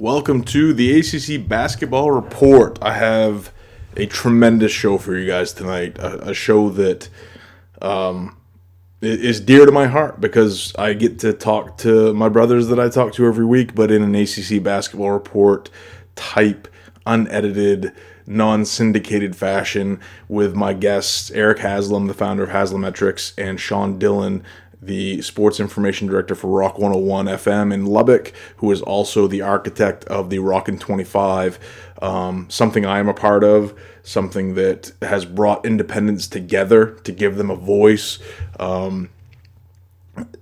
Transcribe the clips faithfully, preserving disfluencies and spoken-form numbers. Welcome to the A C C Basketball Report. I have a tremendous show for you guys tonight, a, a show that um, is dear to my heart because I get to talk to my brothers that I talk to every week, but in an A C C Basketball Report type, unedited, non-syndicated fashion with my guests, Eric Haslam, the founder of Haslametrics, and Sean Dillon, the sports information director for Rock one oh one F M in Lubbock, who is also the architect of the Rockin' twenty-five, um, something I am a part of, something that has brought independents together to give them a voice, um,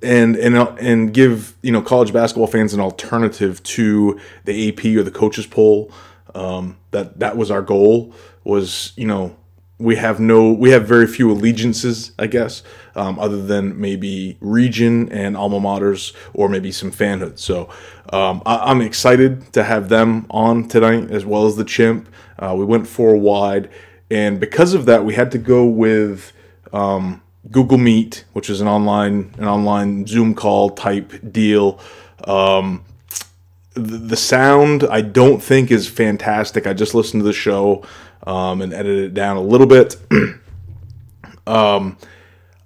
and and and give you know college basketball fans an alternative to the A P or the coaches poll. Um, that that was our goal. Was you know. We have no, we have very few allegiances, I guess, um, other than maybe region and alma maters, or maybe some fanhood. So um, I, I'm excited to have them on tonight, as well as the Chimp. Uh, we went four wide, and because of that, we had to go with um, Google Meet, which is an online, an online Zoom call type deal. Um, the, the sound, I don't think, is fantastic. I just listened to the show. Um, and edit it down a little bit. um,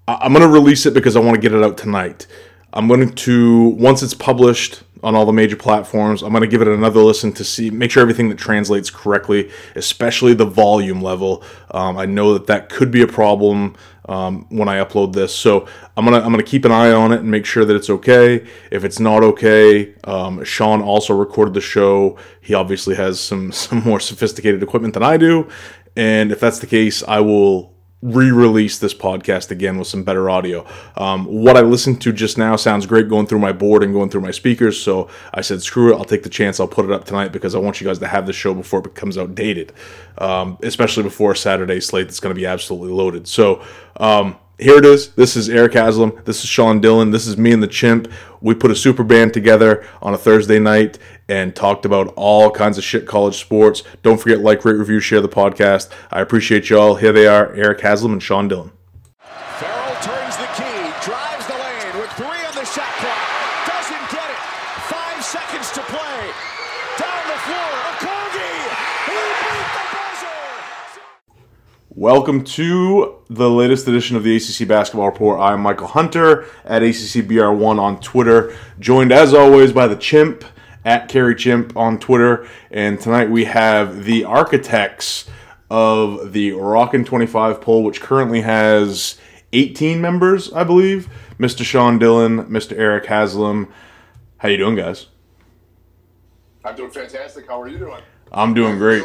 I- I'm going to release it because I want to get it out tonight. I'm going to, once it's published on all the major platforms, I'm going to give it another listen to see, make sure everything that translates correctly, especially the volume level. Um, I know that that could be a problem um, when I upload this, so I'm gonna I'm gonna keep an eye on it and make sure that it's okay. If it's not okay, um, Sean also recorded the show. He obviously has some some more sophisticated equipment than I do, and if that's the case, I will re-release this podcast again with some better audio. Um, what I listened to just now sounds great going through my board and going through my speakers, so I said, screw it, I'll take the chance, I'll put it up tonight because I want you guys to have the show before it becomes outdated, um, especially before a Saturday slate that's going to be absolutely loaded. So um, here it is. This is Eric Haslam. This is Sean Dillon. This is me and the Chimp. We put a super band together on a Thursday night and talked about all kinds of shit college sports. Don't forget, like, rate, review, share the podcast. I appreciate y'all. Here they are, Eric Haslam and Sean Dillon. Farrell turns the key, drives the lane with three on the shot clock. Doesn't get it. Five seconds to play. Down the floor, Okogie. He beat the buzzer. Welcome to the latest edition of the A C C Basketball Report. I'm Michael Hunter at A C C B R one on Twitter, joined as always by the Chimp, at Carrie Chimp on Twitter, and tonight we have the architects of the Rockin' twenty-five poll, which currently has eighteen members, I believe. Mister Sean Dillon, Mister Eric Haslam. How you doing, guys? I'm doing fantastic. How are you doing? I'm doing great.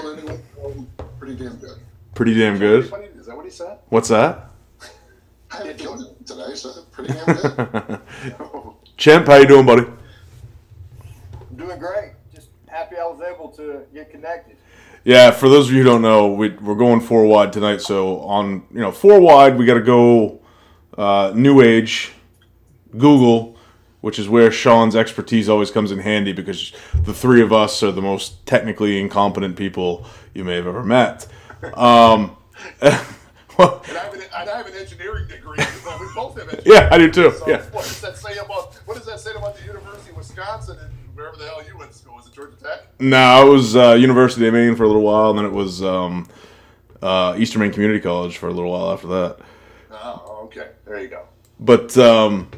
Pretty damn good. Pretty damn good. Is that what he said? What's that? I haven't killed him today, so pretty damn good. Chimp, how you doing, buddy? Doing great. Just happy I was able to get connected. Yeah, for those of you who don't know, we, we're going four wide tonight. So on you know four wide, we got to go uh, new age, Google, which is where Sean's expertise always comes in handy because the three of us are the most technically incompetent people you may have ever met. Um, well, and I have, an, and I have an engineering degree. Well, we both have engineering. Yeah, I do too. So yeah. What does that say about what does that say about the University of Wisconsin? And wherever the hell you went to school, was it Georgia Tech? No, I was uh, University of Maine for a little while, and then it was um, uh, Eastern Maine Community College for a little while after that. Oh, okay. There you go. But um,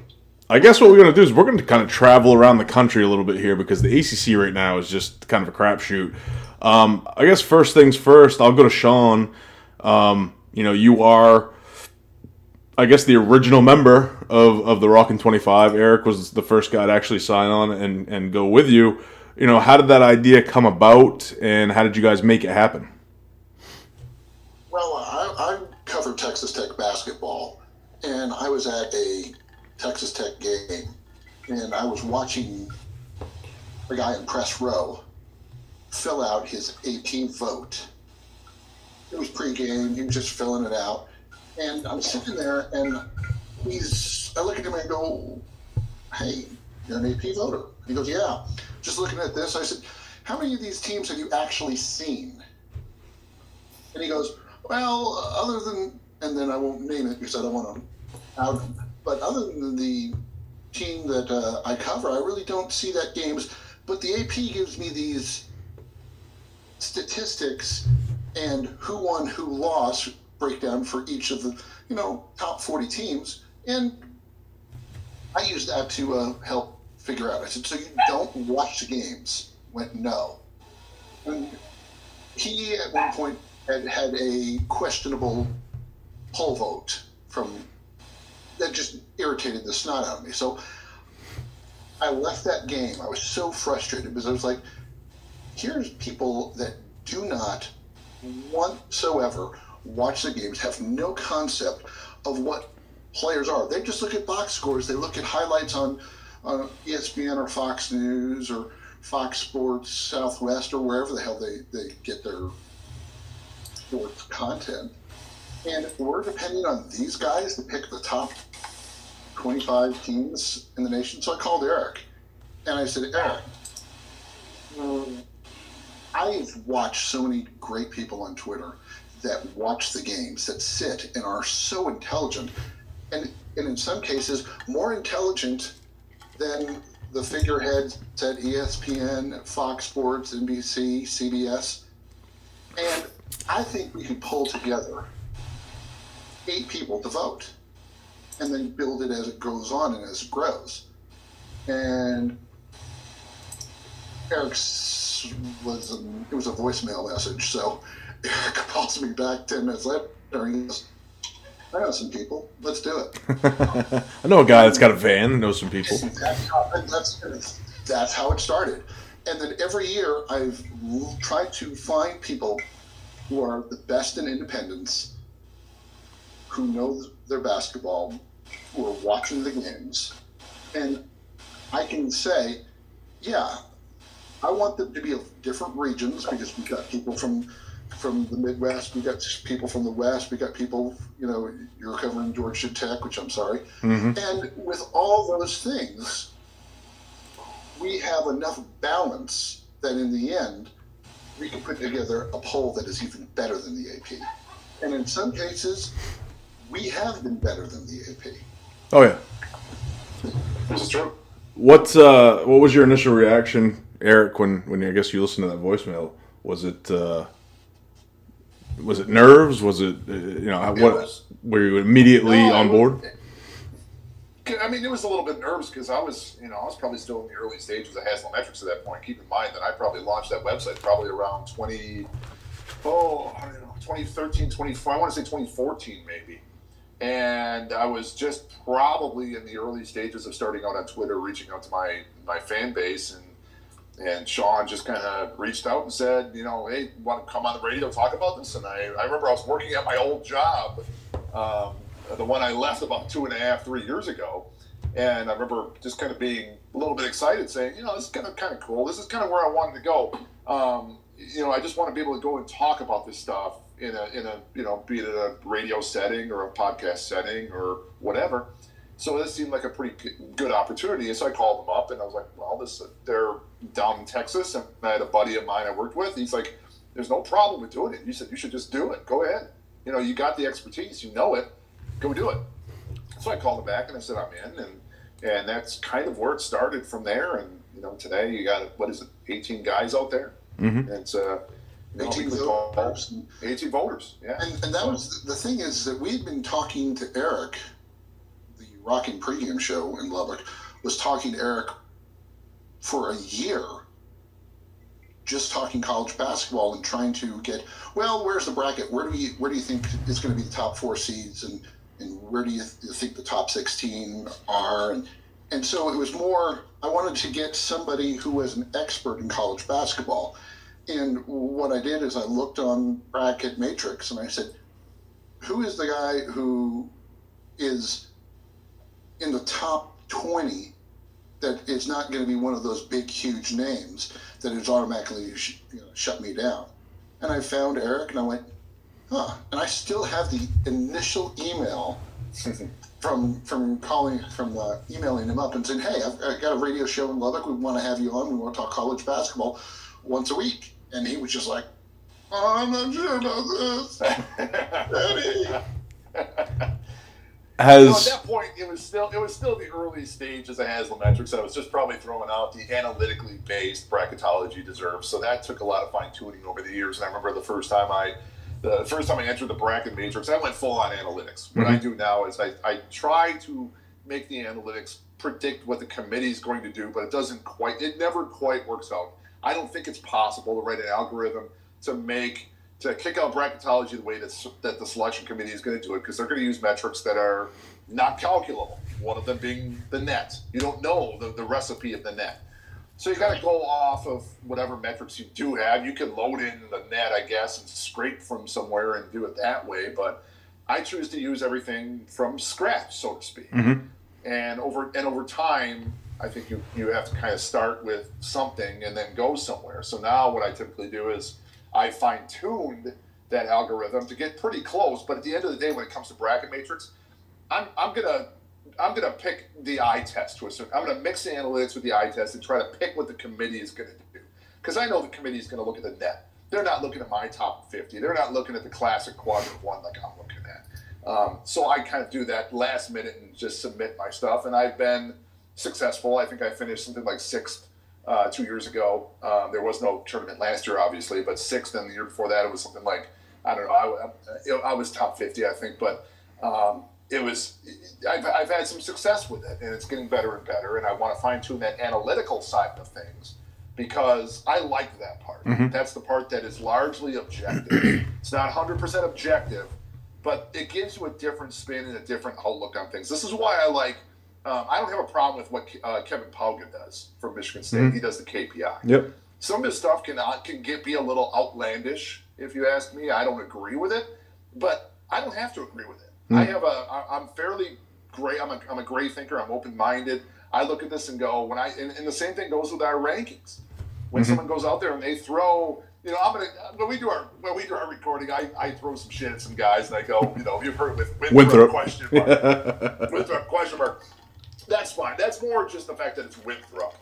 I guess what we're going to do is we're going to kind of travel around the country a little bit here because the A C C right now is just kind of a crapshoot. Um, I guess first things first, I'll go to Sean. Um, you know, you are, I guess, the original member of, of the Rockin' twenty-five. Eric was the first guy to actually sign on and, and go with you. You know, how did that idea come about, and how did you guys make it happen? Well, I, I covered Texas Tech basketball, and I was at a Texas Tech game, and I was watching a guy in press row fill out his A P vote. It was pregame. He was just filling it out. And I'm sitting there, and he's, I look at him and I go, hey, you're an A P voter. He goes, yeah. Just looking at this, I said, how many of these teams have you actually seen? And he goes, well, other than, and then I won't name it because I don't want to out him. But other than the team that uh, I cover, I really don't see that games. But the A P gives me these statistics and who won, who lost breakdown for each of the, you know, top forty teams. And I use that to uh, help figure out. I said, so you don't watch the games? Went, no. And he, at one point, had had a questionable poll vote from that just irritated the snot out of me. So I left that game. I was so frustrated because I was like, here's people that do not whatsoever watch the games, have no concept of what players are. They just look at box scores. They look at highlights on, on E S P N or Fox News or Fox Sports Southwest or wherever the hell they, they get their sports content. And we're depending on these guys to pick the top twenty-five teams in the nation. So I called Eric and I said, Eric, um, I've watched so many great people on Twitter that watch the games, that sit and are so intelligent, and, and in some cases more intelligent than the figureheads at E S P N, Fox Sports, N B C, C B S. And I think we could pull together eight people to vote and then build it as it goes on and as it grows. And Eric's was, um, it was a voicemail message. So Eric calls me back ten minutes later and goes, I know some people. Let's do it. I know a guy that's got a van and knows some people. That's how, that's, that's how it started. And then every year I've tried to find people who are the best in independence, who know their basketball, who are watching the games. And I can say, yeah, I want them to be of different regions because we've got people from from the Midwest, we've got people from the West, we got people, you know, you're covering Georgia Tech, which I'm sorry. Mm-hmm. And with all those things, we have enough balance that in the end, we can put together a poll that is even better than the A P. And in some cases, we have been better than the A P. Oh yeah, this is true. What uh, what was your initial reaction, Eric, when, when I guess you listened to that voicemail? Was it uh, was it nerves? Was it uh, you know it what? Was, were you immediately no, on board? I mean, it was a little bit nervous because I was you know I was probably still in the early stages of Haslametrics at that point. Keep in mind that I probably launched that website probably around twenty oh I don't know twenty thirteen twenty fourteen I want to say twenty fourteen maybe. And I was just probably in the early stages of starting out on Twitter, reaching out to my, my fan base. And and Sean just kind of reached out and said, you know, hey, want to come on the radio, talk about this? And I, I remember I was working at my old job, um, the one I left about two and a half, three years ago. And I remember just kind of being a little bit excited, saying, you know, this is kind of, kind of cool. This is kind of where I wanted to go. Um, you know, I just want to be able to go and talk about this stuff. In a, in a, you know, be it a radio setting or a podcast setting or whatever. So this seemed like a pretty good opportunity. And so I called them up and I was like, well, this, they're down in Texas. And I had a buddy of mine I worked with. He's like, there's no problem with doing it. You said, you should just do it. Go ahead. You know, you got the expertise, you know it, go do it. So I called him back and I said, I'm in. And, and that's kind of where it started from there. And, you know, today you got, what is it? eighteen guys out there. Mm-hmm. And it's, uh, eighteen voters. eighteen voters, yeah. And, and that was the thing is that we had been talking to Eric, the Rockin' pregame show in Lubbock, was talking to Eric for a year, just talking college basketball and trying to get, well, where's the bracket? Where do we, where do you think it's going to be the top four seeds, and, and where do you, th- you think the top sixteen are? And, and so it was more, I wanted to get somebody who was an expert in college basketball. And what I did is I looked on bracket matrix and I said, who is the guy who is in the top twenty that is not going to be one of those big, huge names that is automatically sh- you know, shut me down? And I found Eric and I went, huh. And I still have the initial email from from calling, from uh, emailing him up and saying, hey, I've, I've got a radio show in Lubbock. We want to have you on. We want to talk college basketball once a week. And he was just like, oh, I'm not sure about this. has well, at that point it was still it was still the early stages of Haslametrics. I was just probably throwing out the analytically based bracketology deserves. So that took a lot of fine tuning over the years. And I remember the first time I the first time I entered the bracket matrix, I went full on analytics. What mm-hmm. I do now is I, I try to make the analytics predict what the committee is going to do, but it doesn't quite it never quite works out. I don't think it's possible to write an algorithm to make to kick out bracketology the way that, that the selection committee is going to do it, because they're going to use metrics that are not calculable, one of them being the net. You don't know the, the recipe of the net. So you got to go off of whatever metrics you do have. You can load in the net, I guess, and scrape from somewhere and do it that way, but I choose to use everything from scratch, so to speak. Mm-hmm. And over and over time, I think you, you have to kind of start with something and then go somewhere. So now what I typically do is I fine-tuned that algorithm to get pretty close, but at the end of the day, when it comes to bracket matrix, I'm I'm gonna I'm gonna pick the eye test to a certain. I'm gonna mix the analytics with the eye test and try to pick what the committee is gonna do, because I know the committee is gonna look at the net. They're not looking at my top fifty. They're not looking at the classic quadrant one like I'm looking at. Um, so I kind of do that last minute and just submit my stuff, and I've been successful. I think I finished something like sixth. Uh, two years ago, um, there was no tournament last year, obviously, but sixth, and the year before that, it was something like, I don't know, I, I, I was top fifty, I think, but um, it was, I've, I've had some success with it, and it's getting better and better, and I want to fine-tune that analytical side of things, because I like that part. Mm-hmm. That's the part that is largely objective. It's not one hundred percent objective, but it gives you a different spin and a different outlook on things. This is why I like Um, I don't have a problem with what uh, Kevin Pauga does from Michigan State. Mm-hmm. He does the K P I. Yep. Some of his stuff can can get be a little outlandish, if you ask me. I don't agree with it, but I don't have to agree with it. Mm-hmm. I have a I, I'm fairly gray. I'm a I'm a gray thinker. I'm open minded. I look at this and go when I and, and the same thing goes with our rankings. When mm-hmm. someone goes out there and they throw, you know, I'm gonna when we do our when we do our recording, I, I throw some shit at some guys and I go, you know, you've heard with Winthrop, Winthrop question mark, Winthrop question mark. That's fine. That's more just the fact that it's Winthrop.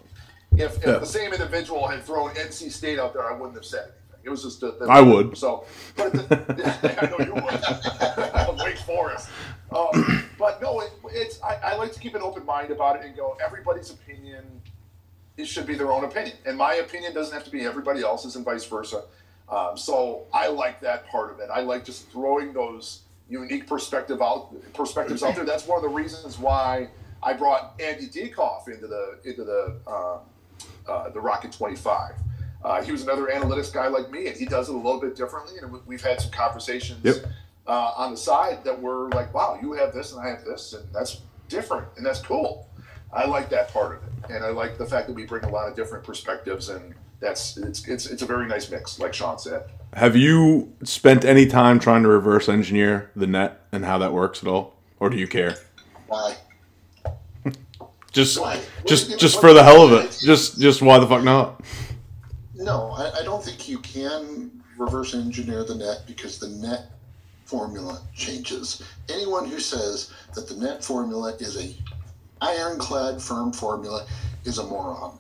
If, if yeah. the same individual had thrown N C State out there, I wouldn't have said anything. It was just a, a, I would. So, but the, I know you would. Wake Forest. Um, but no, it, it's I, I like to keep an open mind about it and go. Everybody's opinion, it should be their own opinion, and my opinion doesn't have to be everybody else's, and vice versa. Um, so I like that part of it. I like just throwing those unique perspective out perspectives out there. That's one of the reasons why I brought Andy Dekoff into the into the um, uh, the Rockin' twenty-five. Uh, he was another analytics guy like me, and he does it a little bit differently. And we've had some conversations yep. uh, on the side that were like, "Wow, you have this, and I have this, and that's different, and that's cool." I like that part of it, and I like the fact that we bring a lot of different perspectives, and that's it's it's it's a very nice mix, like Sean said. Have you spent any time trying to reverse engineer the net and how that works at all, or do you care? Why? Just, why? just, you, just for the hell of it. It's, just, just why the fuck not? No, I, I don't think you can reverse engineer the net because the net formula changes. Anyone who says that the net formula is a ironclad, firm formula is a moron.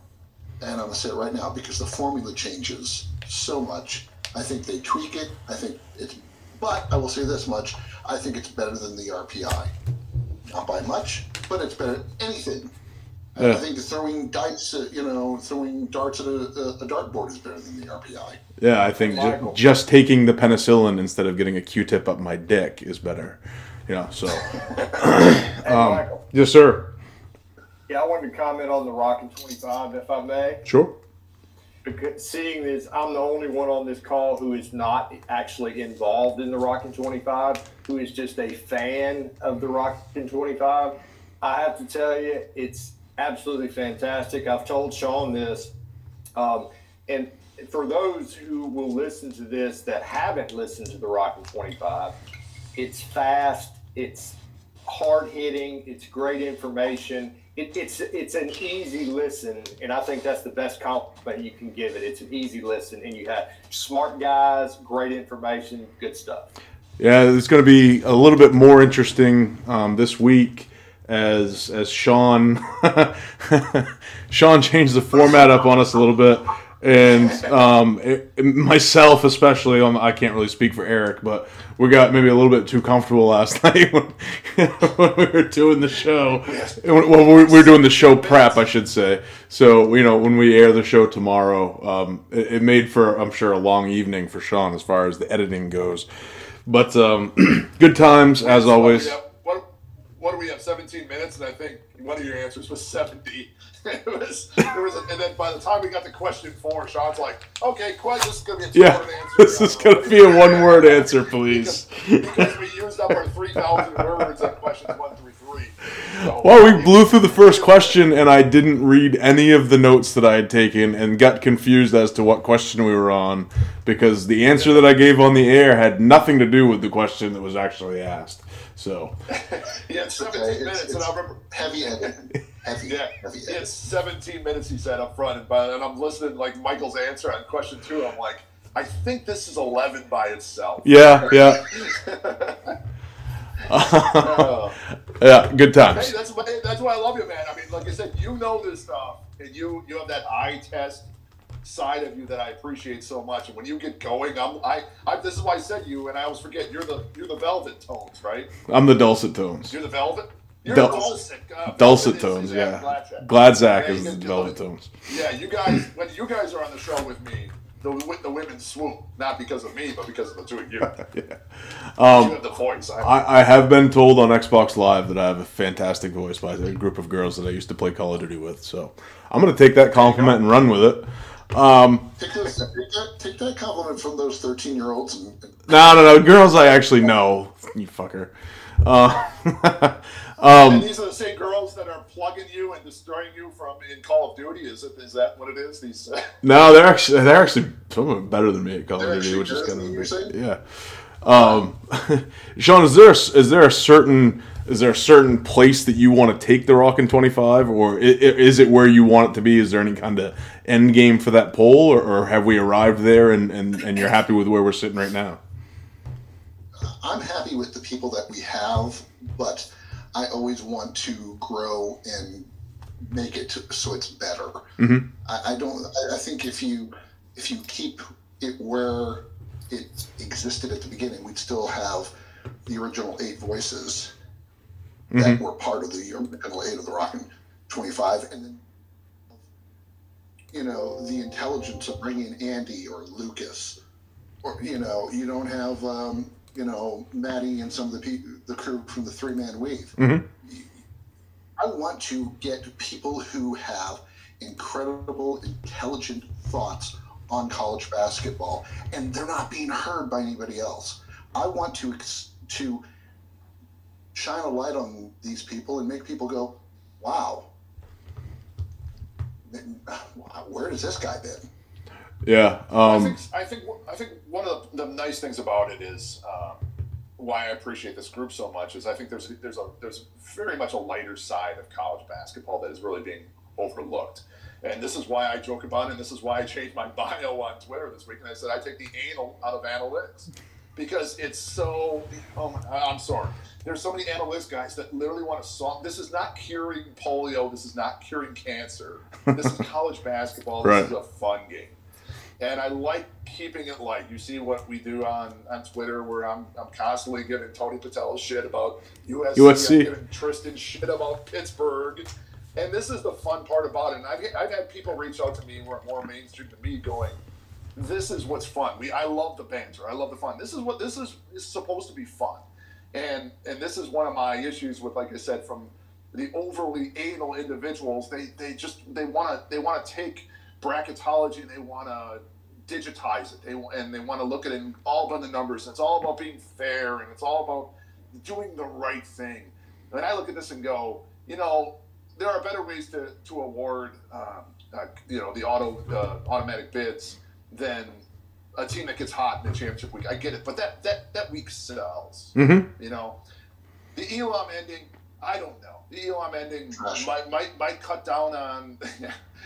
And I'm gonna say it right now because the formula changes so much. I think they tweak it. I think it's, but I will say this much: I think it's better than the R P I. Not by much, but it's better than anything. Yeah. I think throwing dice, at, you know, throwing darts at a, a, a dartboard is better than the R P I. Yeah, I think just, just taking the penicillin instead of getting a Q-tip up my dick is better. You know, so. um, yes, sir. Yeah, I wanted to comment on the Rockin' twenty-five, if I may. Sure. Because seeing this, I'm the only one on this call who is not actually involved in the Rockin' twenty-five, who is just a fan of the Rockin' twenty-five. I have to tell you, it's absolutely fantastic. I've told Sean this. Um, and for those who will listen to this that haven't listened to the Rockin' twenty-five, it's fast, it's hard-hitting, it's great information. It, it's it's an easy listen, and I think that's the best compliment you can give it. It's an easy listen, and you have smart guys, great information, good stuff. Yeah, it's going to be a little bit more interesting um, this week as as Sean Sean changed the format up on us a little bit. And um, it, myself especially, um, I can't really speak for Eric, but we got maybe a little bit too comfortable last night when, when we were doing the show. Well, we were doing the show prep, I should say. So, you know, when we air the show tomorrow, um, it, it made for, I'm sure, a long evening for Sean as far as the editing goes. But um, good times, as always. What do we have, seventeen minutes? And I think one of your answers was seventy. It was, it was a, and then by the time we got to question four, Sean's like, okay, quiz, this is going to be a yeah, two-word answer. This is going to be a one-word answer, please. Because, because we used up our three thousand words on questions one through three. So, well, we blew through the first question, and I didn't read any of the notes that I had taken and got confused as to what question we were on because the answer that I gave on the air had nothing to do with the question that was actually asked. So, yeah, seventeen okay, it's, minutes, it's and I remember heavy heavy, heavy, yeah, heavy yeah, seventeen minutes he said up front, and, by, and I'm listening like Michael's answer on question two. I'm like, I think this is eleven by itself. Yeah, yeah, uh, yeah. Good times. Hey, that's why, that's why I love you, man. I mean, like I said, you know this stuff, and you you have that eye test side of you that I appreciate so much, and when you get going, I'm I, I this is why I said you, and I always forget you're the you're the velvet tones, right? I'm the dulcet tones. You're the velvet. You're Dul- the dulcet. Uh, dulcet is, tones, is, yeah. Gladsack, Gladsack yeah, is the velvet tones. Yeah, you guys. When you guys are on the show with me, the with the women swoop, not because of me, but because of the two of you. Yeah. Um, you have the voice. I, I, I have been told on Xbox Live that I have a fantastic voice by a group of girls that I used to play Call of Duty with. So I'm going to take that compliment and run with it. Um, take, this, take, that, take that compliment from those thirteen-year-olds. And, and no, no, no. Girls I actually know. You fucker. Uh, um, and these are the same girls that are plugging you and destroying you from in Call of Duty. Is it? Is that what it is? These. Uh, no, they're actually they're actually some of them better than me at Call of Duty, which is kind of yeah. Um, Sean, is there is there a certain is there a certain place that you want to take the Rockin' twenty-five, or is, is it where you want it to be? Is there any kind of end game for that poll, or, or have we arrived there and, and, and you're happy with where we're sitting right now? I'm happy with the people that we have, but I always want to grow and make it so it's better. Mm-hmm. I, I don't. I, I think if you if you keep it where it existed at the beginning, we'd still have the original eight voices that mm-hmm. were part of the original eight of the Rockin' twenty-five, and then you know the intelligence of bringing Andy or Lucas, or you know you don't have um, you know Maddie and some of the people, the crew from the Three Man Weave. Mm-hmm. I want to get people who have incredible, intelligent thoughts on college basketball, and they're not being heard by anybody else. I want to to shine a light on these people and make people go, wow, where has this guy been? Yeah. Um, I, think, I, think, I think one of the, the nice things about it is um, why I appreciate this group so much is I think there's, there's, a, there's very much a lighter side of college basketball that is really being overlooked. And this is why I joke about it, and this is why I changed my bio on Twitter this week. And I said, I take the anal out of analytics because it's so, oh my, I'm sorry. There's so many analytics guys that literally want to solve. This is not curing polio. This is not curing cancer. This is college basketball. This right. is a fun game. And I like keeping it light. You see what we do on, on Twitter where I'm I'm constantly giving Tony Patel shit about U S C. U S C. I'm giving Tristan shit about Pittsburgh. And this is the fun part about it. And I've, I've had people reach out to me who are more mainstream than me going, this is what's fun. We I love the banter. I love the fun. This is what this is, is supposed to be fun. And and this is one of my issues with, like I said, from the overly anal individuals. They they just they wanna they wanna take bracketology and they wanna digitize it. They and they wanna look at it and all about the numbers. And it's all about being fair and it's all about doing the right thing. And I look at this and go, you know, there are better ways to to award, um, uh, you know, the auto uh, automatic bids than a team that gets hot in the championship week. I get it, but that that that week sells. Mm-hmm. You know, the Elam ending. I don't know. The Elam ending might, might might cut down on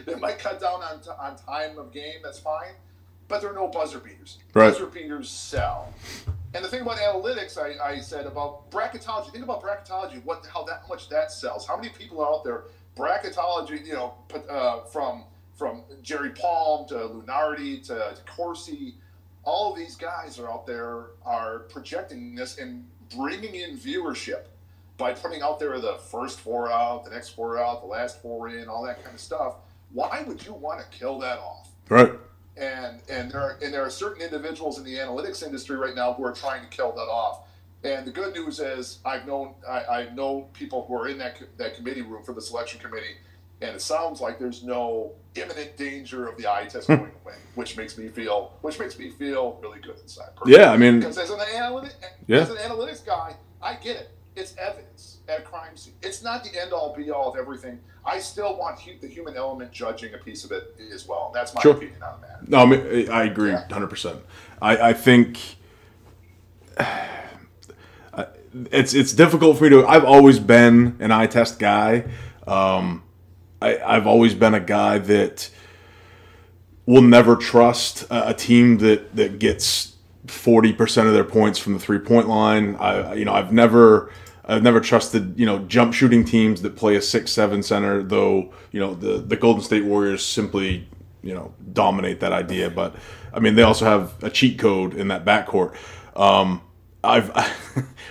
it might cut down on on time of game. That's fine, but there are no buzzer beaters. Right. Buzzer beaters sell. And the thing about analytics, I, I said about bracketology. Think about bracketology. What, how that much that sells? How many people are out there bracketology? You know, uh, from from Jerry Palm to Lunardi to, to Corsi, all of these guys are out there are projecting this and bringing in viewership by putting out there the first four out, the next four out, the last four in, all that kind of stuff. Why would you want to kill that off? Right. And and there are, and there are certain individuals in the analytics industry right now who are trying to kill that off. And the good news is, I've known I, I know people who are in that that committee room for the selection committee, and it sounds like there's no imminent danger of the eye test going away, which makes me feel which makes me feel really good inside. Personally. Yeah, I mean, because as an analytic, yeah. as an analytics guy, I get it. It's evidence at a crime scene. It's not the end all be all of everything. I still want hu- the human element judging a piece of it as well. That's my sure. opinion on that. No, I mean, I agree, yeah. one hundred percent. I I think. It's it's difficult for me to. I've always been an eye test guy. Um, I, I've always been a guy that will never trust a, a team that, that gets forty percent of their points from the three point line. I you know I've never I've never trusted you know jump shooting teams that play a six seven center. Though you know the the Golden State Warriors simply you know dominate that idea. But I mean they also have a cheat code in that backcourt. Um, I've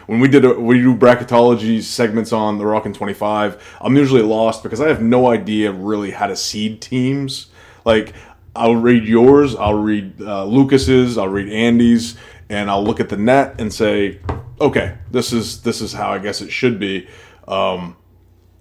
when we did a, we do bracketology segments on the Rockin' twenty-five, I'm usually lost because I have no idea really how to seed teams. Like I'll read yours, I'll read uh, Lucas's, I'll read Andy's, and I'll look at the net and say, okay, this is this is how I guess it should be. Um,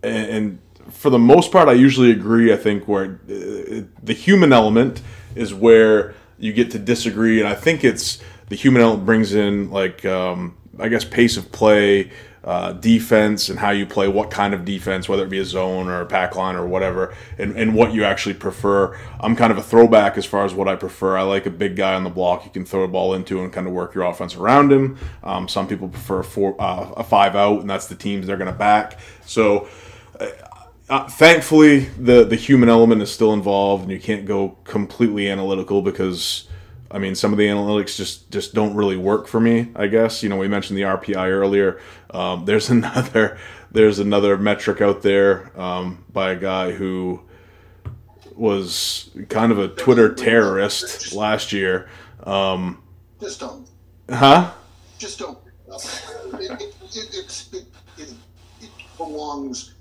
and, and for the most part, I usually agree. I think where it, it, the human element is where you get to disagree, and I think it's. The human element brings in, like, um, I guess, pace of play, uh, defense, and how you play what kind of defense, whether it be a zone or a pack line or whatever, and, and what you actually prefer. I'm kind of a throwback as far as what I prefer. I like a big guy on the block you can throw a ball into and kind of work your offense around him. Um, some people prefer a, four, uh, a five out, and that's the teams they're going to back. So, uh, uh, thankfully, the, the human element is still involved, and you can't go completely analytical because... I mean, some of the analytics just, just don't really work for me, I guess. You know, we mentioned the R P I earlier. Um, there's another there's another metric out there um, by a guy who was kind of a Twitter terrorist last year. Um, just don't. Huh? Just don't. It, it, it, it, it, it belongs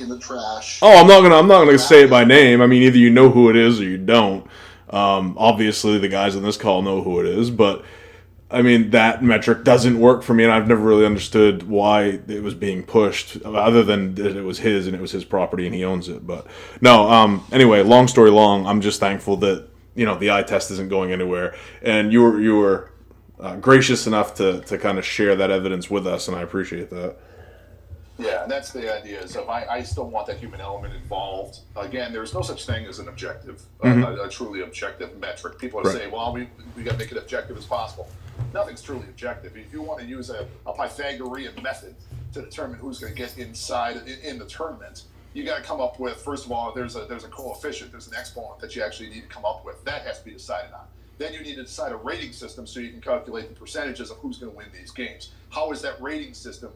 in the trash. Oh, I'm not gonna I'm not gonna say it by name. I mean, either you know who it is or you don't. Um, obviously, the guys on this call know who it is, but, I mean, that metric doesn't work for me, and I've never really understood why it was being pushed, other than that it was his, and it was his property, and he owns it. But, no, um, anyway, long story long, I'm just thankful that, you know, the eye test isn't going anywhere, and you were, you were uh, gracious enough to, to kind of share that evidence with us, and I appreciate that. Yeah, and that's the idea. So I, I still want that human element involved. Again, there's no such thing as an objective, mm-hmm. a, a truly objective metric. People are right. saying, well, we we got to make it objective as possible. Nothing's truly objective. If you want to use a, a Pythagorean method to determine who's going to get inside in, in the tournament, you got to come up with, first of all, there's a there's a coefficient, there's an exponent that you actually need to come up with. That has to be decided on. Then you need to decide a rating system so you can calculate the percentages of who's going to win these games. How is that rating system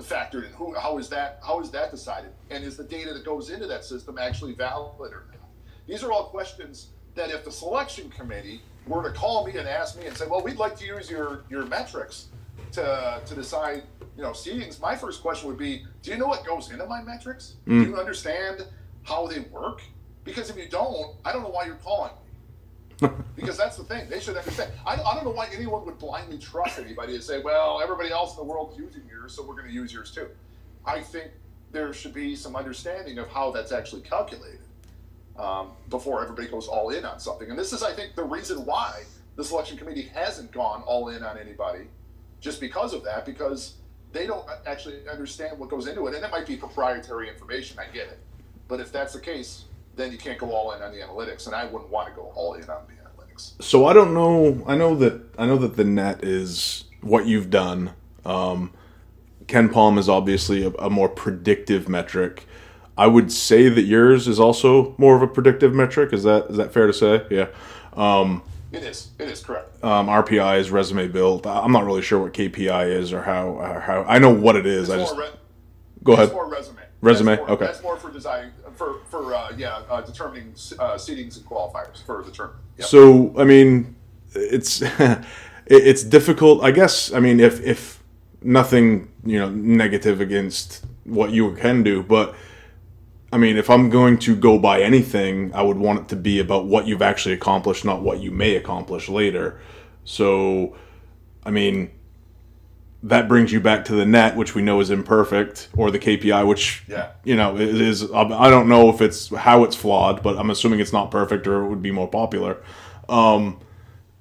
factored in? Who, how is that how is that decided? And is the data that goes into that system actually valid or not? These are all questions that if the selection committee were to call me and ask me and say, well, we'd like to use your, your metrics to to decide, you know, seedings, my first question would be, do you know what goes into my metrics? Mm. Do you understand how they work? Because if you don't, I don't know why you're calling me. Because that's the thing. They should understand. I, I don't know why anyone would blindly trust anybody and say, well, everybody else in the world is using yours, so we're going to use yours too. I think there should be some understanding of how that's actually calculated um, before everybody goes all in on something. And this is, I think, the reason why the selection committee hasn't gone all in on anybody, just because of that, because they don't actually understand what goes into it. And it might be proprietary information. I get it. But if that's the case, then you can't go all in on the analytics, and I wouldn't want to go all in on the analytics. So I don't know. I know that I know that the net is what you've done. Um, Ken Palm is obviously a, a more predictive metric. I would say that yours is also more of a predictive metric. Is that is that fair to say? Yeah. Um, it is. It is correct. Um, R P I is resume build. I'm not really sure what K P I is or how or how. I know what it is. It's I just re- go ahead. It's more resume. Resume. That's more, okay. That's more for designing for for uh, yeah uh, determining uh, seedings and qualifiers for the tournament. Yep. So I mean, it's it's difficult. I guess I mean if if nothing you know negative against what you can do, but I mean, if I'm going to go by anything, I would want it to be about what you've actually accomplished, not what you may accomplish later. So, I mean, that brings you back to the net, which we know is imperfect, or the K P I, which, yeah. you know, is, I don't know if it's how it's flawed, but I'm assuming it's not perfect or it would be more popular. Um,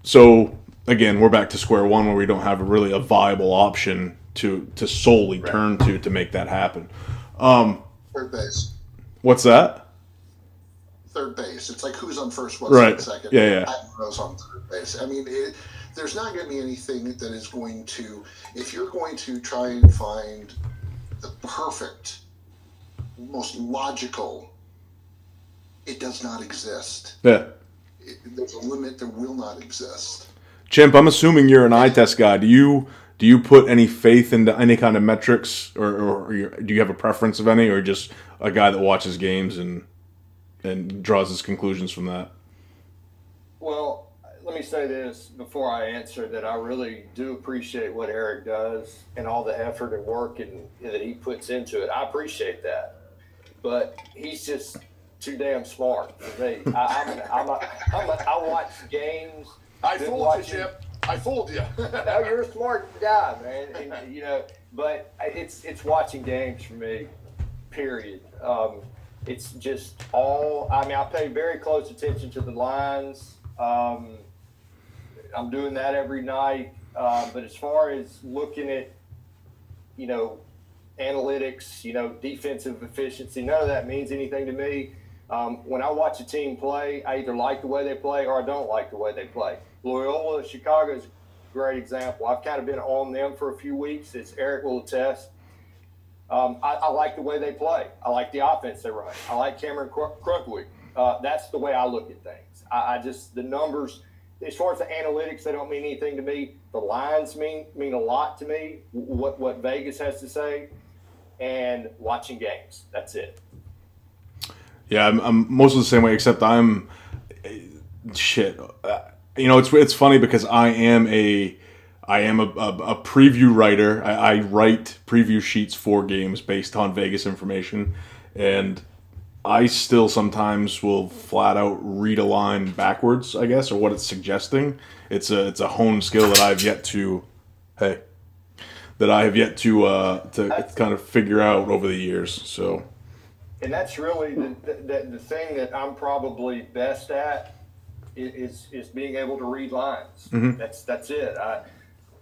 so, again, we're back to square one where we don't have really a viable option to, to solely right. turn to to make that happen. Um, Third base. What's that? Third base. It's like who's on first, what's right. on second. Yeah, yeah. I don't know who's on third base. I mean, it, there's not going to be anything that is going to, if you're going to try and find the perfect, most logical, it does not exist. Yeah. It, there's a limit that will not exist. Chimp, I'm assuming you're an eye test guy. Do you do you put any faith into any kind of metrics, or, or, or do you have a preference of any, or just a guy that watches games and and draws his conclusions from that? Well, let me say this before I answer, that I really do appreciate what Eric does and all the effort and work and, and that he puts into it. I appreciate that. But he's just too damn smart for me. I, I'm, I'm a, I'm a, I watch games. I fooled you, Chip. I fooled you. No, you're a smart guy, man. And, you know, but it's it's watching games for me. Period. Um, it's just all, I mean, I pay very close attention to the lines. Um, I'm doing that every night. Uh, but as far as looking at, you know, analytics, you know, defensive efficiency, none of that means anything to me. Um, when I watch a team play, I either like the way they play or I don't like the way they play. Loyola, Chicago is a great example. I've kind of been on them for a few weeks, as Eric will attest. Um, I, I like the way they play. I like the offense they run. I like Cameron Crookwood. Uh, that's the way I look at things. I, I just, the numbers, as far as the analytics, they don't mean anything to me. The lines mean mean a lot to me, what, what Vegas has to say, and watching games. That's it. Yeah, I'm, I'm mostly the same way, except I'm, shit. You know, it's it's funny because I am a, I am a, a, a preview writer. I, I write preview sheets for games based on Vegas information. And I still sometimes will flat out read a line backwards, I guess, or what it's suggesting. It's a it's a honed skill that I've yet to, hey, that I have yet to uh, to that's, kind of figure out over the years. So, and that's really the, the, the thing that I'm probably best at is is being able to read lines. Mm-hmm. That's that's it. I,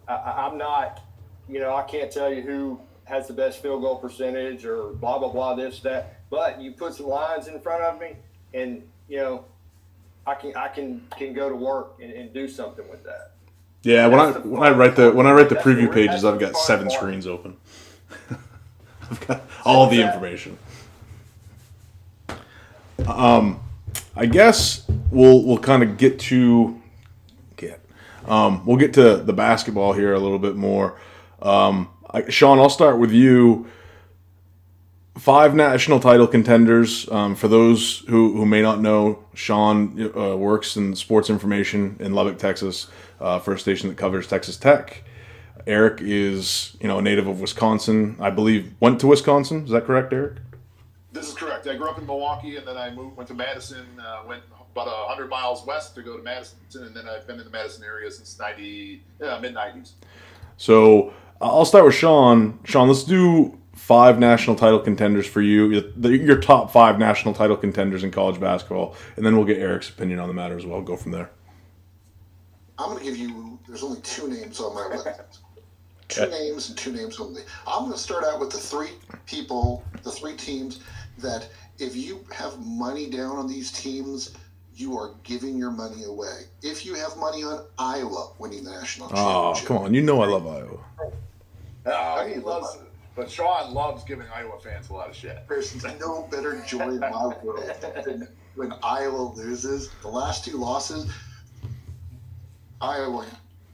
I, I'm not, you know, I can't tell you who has the best field goal percentage or blah, blah, blah, this, that. But you put some lines in front of me and, you know, I can I can, can go to work and, and do something with that. Yeah, when I, when I write the when I write the preview pages, I've got seven screens open. I've got all the information. Um, I guess we'll we'll kind of get to... Um, we'll get to the basketball here a little bit more. Um, I, Sean, I'll start with you. Five national title contenders. Um, for those who, who may not know, Sean uh, works in sports information in Lubbock, Texas, uh, for a station that covers Texas Tech. Eric is, you know, a native of Wisconsin. I believe went to Wisconsin. Is that correct, Eric? This is correct. I grew up in Milwaukee, and then I moved, went to Madison, uh, went about one hundred miles west to go to Madison, and then I've been in the Madison area since ninety, yeah, mid-nineties. So I'll start with Sean. Sean, let's do five national title contenders for you, your top five national title contenders in college basketball, and then we'll get Eric's opinion on the matter as well. Go from there. I'm going to give you – there's only two names on my list. Two okay. names and two names only. I'm going to start out with the three people, the three teams that if you have money down on these teams, you are giving your money away. If you have money on Iowa winning the national championship. Oh, come on. You know I love Iowa. Oh, I he loves it. But Sean loves giving Iowa fans a lot of shit. There's no better joy in my world than when Iowa loses. The last two losses, Iowa,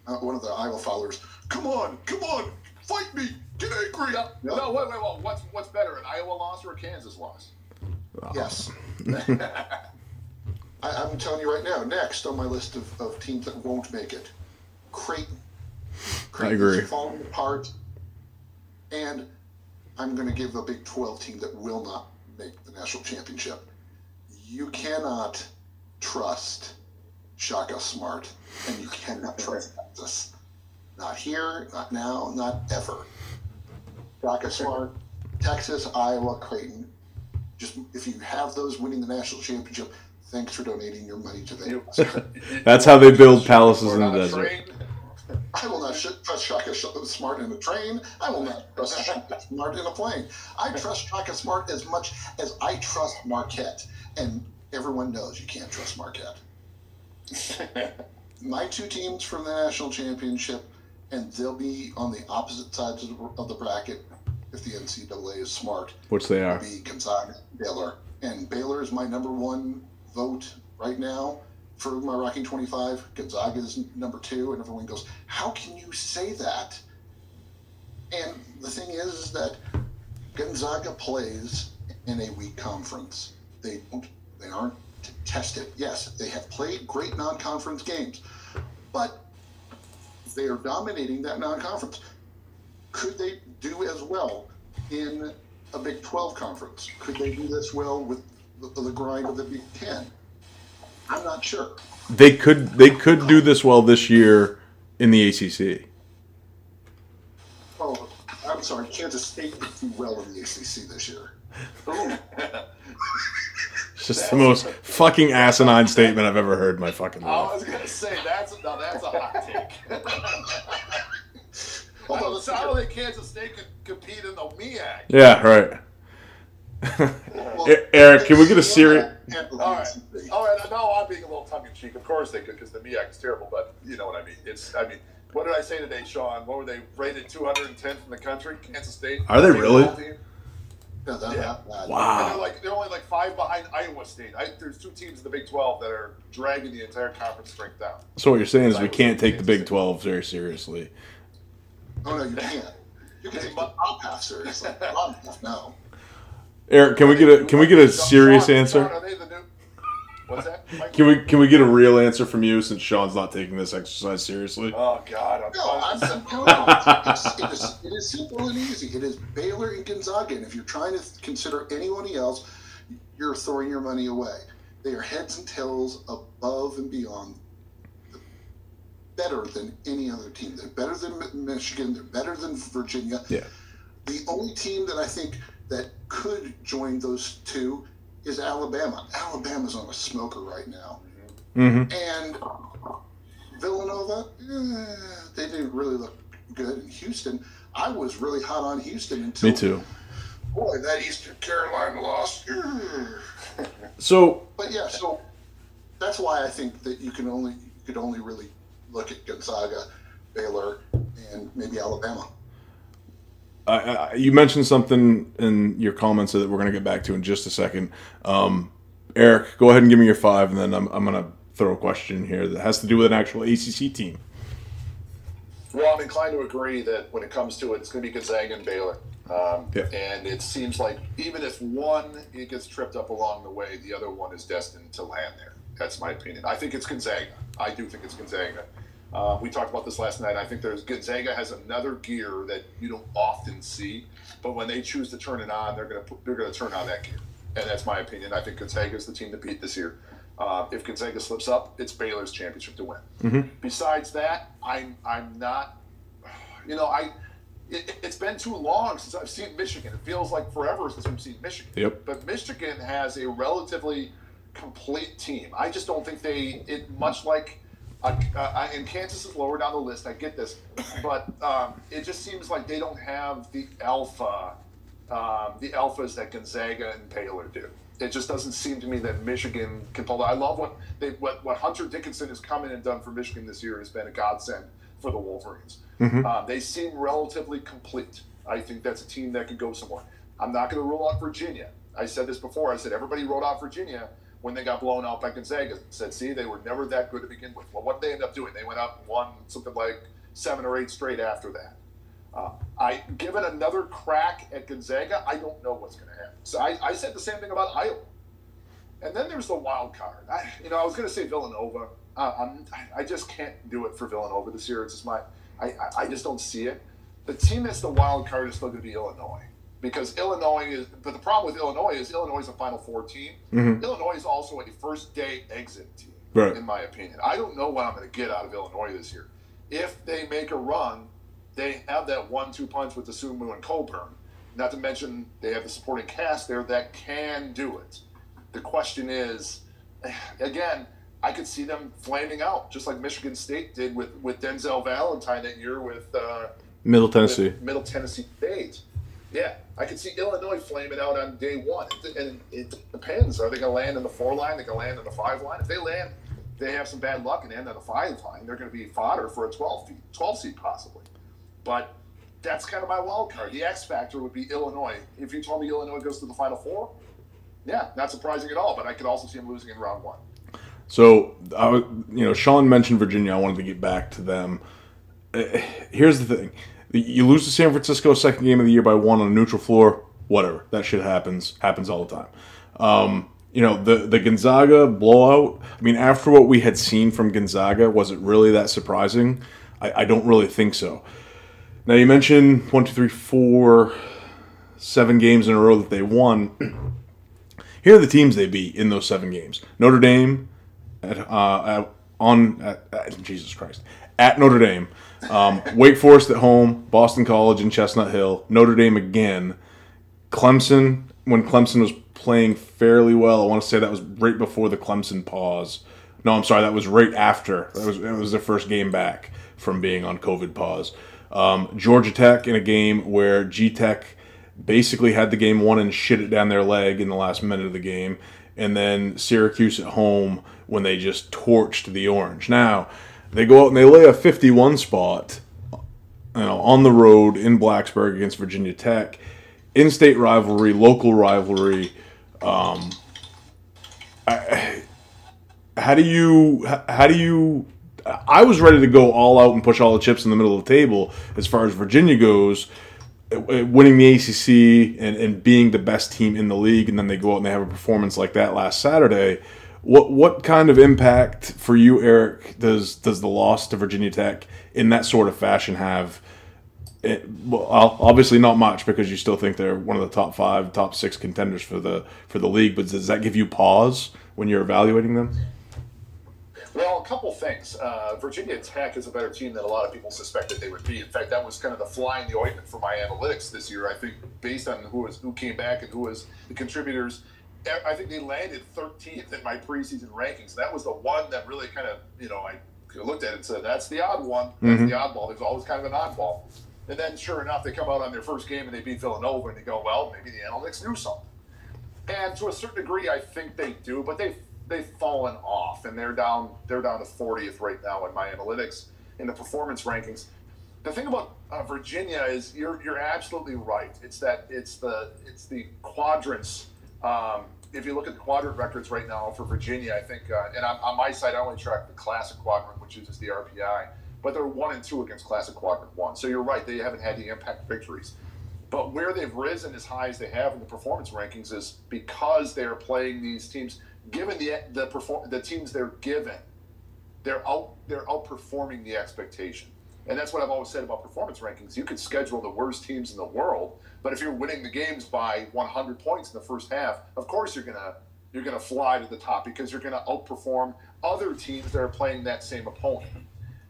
uh, one of the Iowa followers, come on, come on, Fight me. Get angry. No, no. no wait, wait, wait. What's, what's better, an Iowa loss or a Kansas loss? Wow. Yes. I, I'm telling you right now, next on my list of, of teams that won't make it, Creighton. Creighton I agree. Is falling apart. And I'm going to give the Big twelve team that will not make the national championship. You cannot trust Shaka Smart, and you cannot trust Texas. Not here, not now, not ever. Shaka Smart, Texas, Iowa, Creighton. Just if you have those winning the national championship, thanks for donating your money to them. That's how they build palaces in the desert. I will not trust Shaka Smart in a train. I will not trust Shaka Smart in a plane. I trust Shaka Smart as much as I trust Marquette. And everyone knows you can't trust Marquette. My two teams from the national championship, and they'll be on the opposite sides of the bracket if the N C double A is smart. Which they are. It'll be Gonzaga and Baylor. And Baylor is my number one vote right now. For my Rockin' twenty-five, Gonzaga is number two, and everyone goes, how can you say that? And the thing is, is that Gonzaga plays in a weak conference. They don't, they aren't tested. Yes, they have played great non-conference games, but they are dominating that non-conference. Could they do as well in a Big twelve conference? Could they do this well with the, the grind of the Big ten? I'm not sure. They could they could do this well this year in the A C C. Oh, I'm sorry. Kansas State would do well in the A C C this year. It's just that's the most a, fucking asinine statement I've ever heard in my fucking life. I was going to say, that's, no, that's a hot take. Although the sound that Kansas State could compete in the MEAC. Yeah, right. Well, Eric, can we get a serious... All right. All right. No, I'm being a little tongue-in-cheek. Of course they could, because the MEAC is terrible, but you know what I mean. It's. I mean, what did I say today, Sean? What were they rated two hundred ten from the country? Kansas State? Are they really? No, that, yeah. That, that, wow. They're, like, they're only like five behind Iowa State. I, there's two teams in the Big twelve that are dragging the entire conference strength down. So what you're saying is Iowa we can't State take the Big twelve very seriously. Oh, no, you can't. You can take the top half seriously. No. Eric, can we get a can we get a serious answer? What's that? Can we can we get a real answer from you since Sean's not taking this exercise seriously? Oh God! I'm no, I'm simple. It's, it, is, it is simple and easy. It is Baylor and Gonzaga, and if you're trying to consider anybody else, you're throwing your money away. They are heads and tails above and beyond, better than any other team. They're better than Michigan. They're better than Virginia. Yeah. The only team that I think that could join those two is Alabama. Alabama's on a smoker right now. Mm-hmm. And Villanova, eh, they didn't really look good. And Houston, I was really hot on Houston until... Me too. Boy, that Eastern Carolina loss. So... But yeah, so that's why I think that you can only you could only really look at Gonzaga, Baylor, and maybe Alabama. Uh, you mentioned something in your comments that we're going to get back to in just a second. Um, Eric, go ahead and give me your five, and then I'm, I'm going to throw a question here that has to do with an actual A C C team. Well, I'm inclined to agree that when it comes to it, it's going to be Gonzaga and Baylor. Um, yeah. And it seems like even if one it gets tripped up along the way, the other one is destined to land there. That's my opinion. I think it's Gonzaga. I do think it's Gonzaga. Uh, we talked about this last night. I think there's Gonzaga has another gear that you don't often see, but when they choose to turn it on, they're going to they're going to turn on that gear, and that's my opinion. I think Gonzaga is the team to beat this year. Uh, if Gonzaga slips up, it's Baylor's championship to win. Mm-hmm. Besides that, I'm I'm not, you know, I it, it's been too long since I've seen Michigan. It feels like forever since we've seen Michigan. Yep. But Michigan has a relatively complete team. I just don't think they it much like. Uh, uh, and Kansas is lower down the list. I get this, but um, it just seems like they don't have the alpha, um, the alphas that Gonzaga and Baylor do. It just doesn't seem to me that Michigan can pull. I love what they what, what Hunter Dickinson has come in and done for Michigan this year has been a godsend for the Wolverines. Mm-hmm. Uh, they seem relatively complete. I think that's a team that could go somewhere. I'm not going to rule out Virginia. I said this before. I said everybody wrote out Virginia when they got blown out by Gonzaga, said, see, they were never that good to begin with. Well, what did they end up doing? They went up and won something like seven or eight straight after that. Uh, I give it another crack at Gonzaga. I don't know what's going to happen. So I, I said the same thing about Iowa. And then there's the wild card. I, you know, I was going to say Villanova. Uh, I'm, I just can't do it for Villanova this year. It's just my, I, I just don't see it. The team that's the wild card is still going to be Illinois, because Illinois is. But the problem with Illinois is Illinois is a Final Four team. Mm-hmm. Illinois is also a first day exit team, right, in my opinion. I don't know what I'm going to get out of Illinois this year. If they make a run, they have that one two punch with the Sumu and Colburn. Not to mention they have the supporting cast there that can do it. The question is, again, I could see them flaming out, just like Michigan State did with, with Denzel Valentine that year with uh, Middle Tennessee. With Middle Tennessee State. Yeah, I could see Illinois flaming out on day one. And it depends. Are they going to land in the four line? Are they going to land in the five line? If they land, they have some bad luck and end on the five line, they're going to be fodder for a twelve, twelve seed possibly. But that's kind of my wild card. The X factor would be Illinois. If you told me Illinois goes to the Final Four, yeah, not surprising at all. But I could also see them losing in round one. So, I would, you know, Sean mentioned Virginia. I wanted to get back to them. Uh, here's the thing. You lose to San Francisco second game of the year by one on a neutral floor. Whatever. That shit happens. Happens all the time. Um, you know, the, the Gonzaga blowout. I mean, after what we had seen from Gonzaga, was it really that surprising? I, I don't really think so. Now, you mentioned one, two, three, four, seven games in a row that they won. Here are the teams they beat in those seven games. Notre Dame, at, uh, at, on at, at, Jesus Christ, at Notre Dame, um, Wake Forest at home, Boston College in Chestnut Hill, Notre Dame again, Clemson, when Clemson was playing fairly well. I want to say that was right before the Clemson pause. No, I'm sorry, that was right after. That was, that was their first game back from being on COVID pause. Um, Georgia Tech in a game where G-Tech basically had the game won and shit it down their leg in the last minute of the game. And then Syracuse at home when they just torched the Orange. Now, they go out and they lay a fifty-one spot, you know, on the road in Blacksburg against Virginia Tech. In-state rivalry, local rivalry. Um, I, how do you... How do you... I was ready to go all out and push all the chips in the middle of the table as far as Virginia goes, winning the A C C and, and being the best team in the league, and then they go out and they have a performance like that last Saturday. What what kind of impact for you, Eric, does does the loss to Virginia Tech in that sort of fashion have? It, well, obviously not much, because you still think they're one of the top five, top six contenders for the for the league, but does that give you pause when you're evaluating them? Well, a couple things. Uh, Virginia Tech is a better team than a lot of people suspected they would be. In fact, that was kind of the fly in the ointment for my analytics this year. I think based on who was who came back and who was the contributors, I think they landed thirteenth in my preseason rankings. That was the one that really kind of, you know, I looked at it and said, that's the odd one. That's mm-hmm. the oddball. There's always kind of an oddball. And then, sure enough, they come out on their first game and they beat Villanova and they go, well, maybe the analytics knew something. And to a certain degree, I think they do, but they they've fallen off, and they're down they're down to fortieth right now in my analytics, in the performance rankings. The thing about uh, Virginia is you're you're absolutely right. It's that it's the it's the quadrants. Um, if you look at the quadrant records right now for Virginia, I think, uh, and I'm, on my side I only track the classic quadrant, which uses the R P I, but they're one and two against classic quadrant one. So you're right, they haven't had the impact victories. But where they've risen as high as they have in the performance rankings is because they're playing these teams. Given the the perform the teams they're given, they're out they're outperforming the expectation, and that's what I've always said about performance rankings. You could schedule the worst teams in the world, but if you're winning the games by one hundred points in the first half, of course you're gonna you're gonna fly to the top, because you're gonna outperform other teams that are playing that same opponent,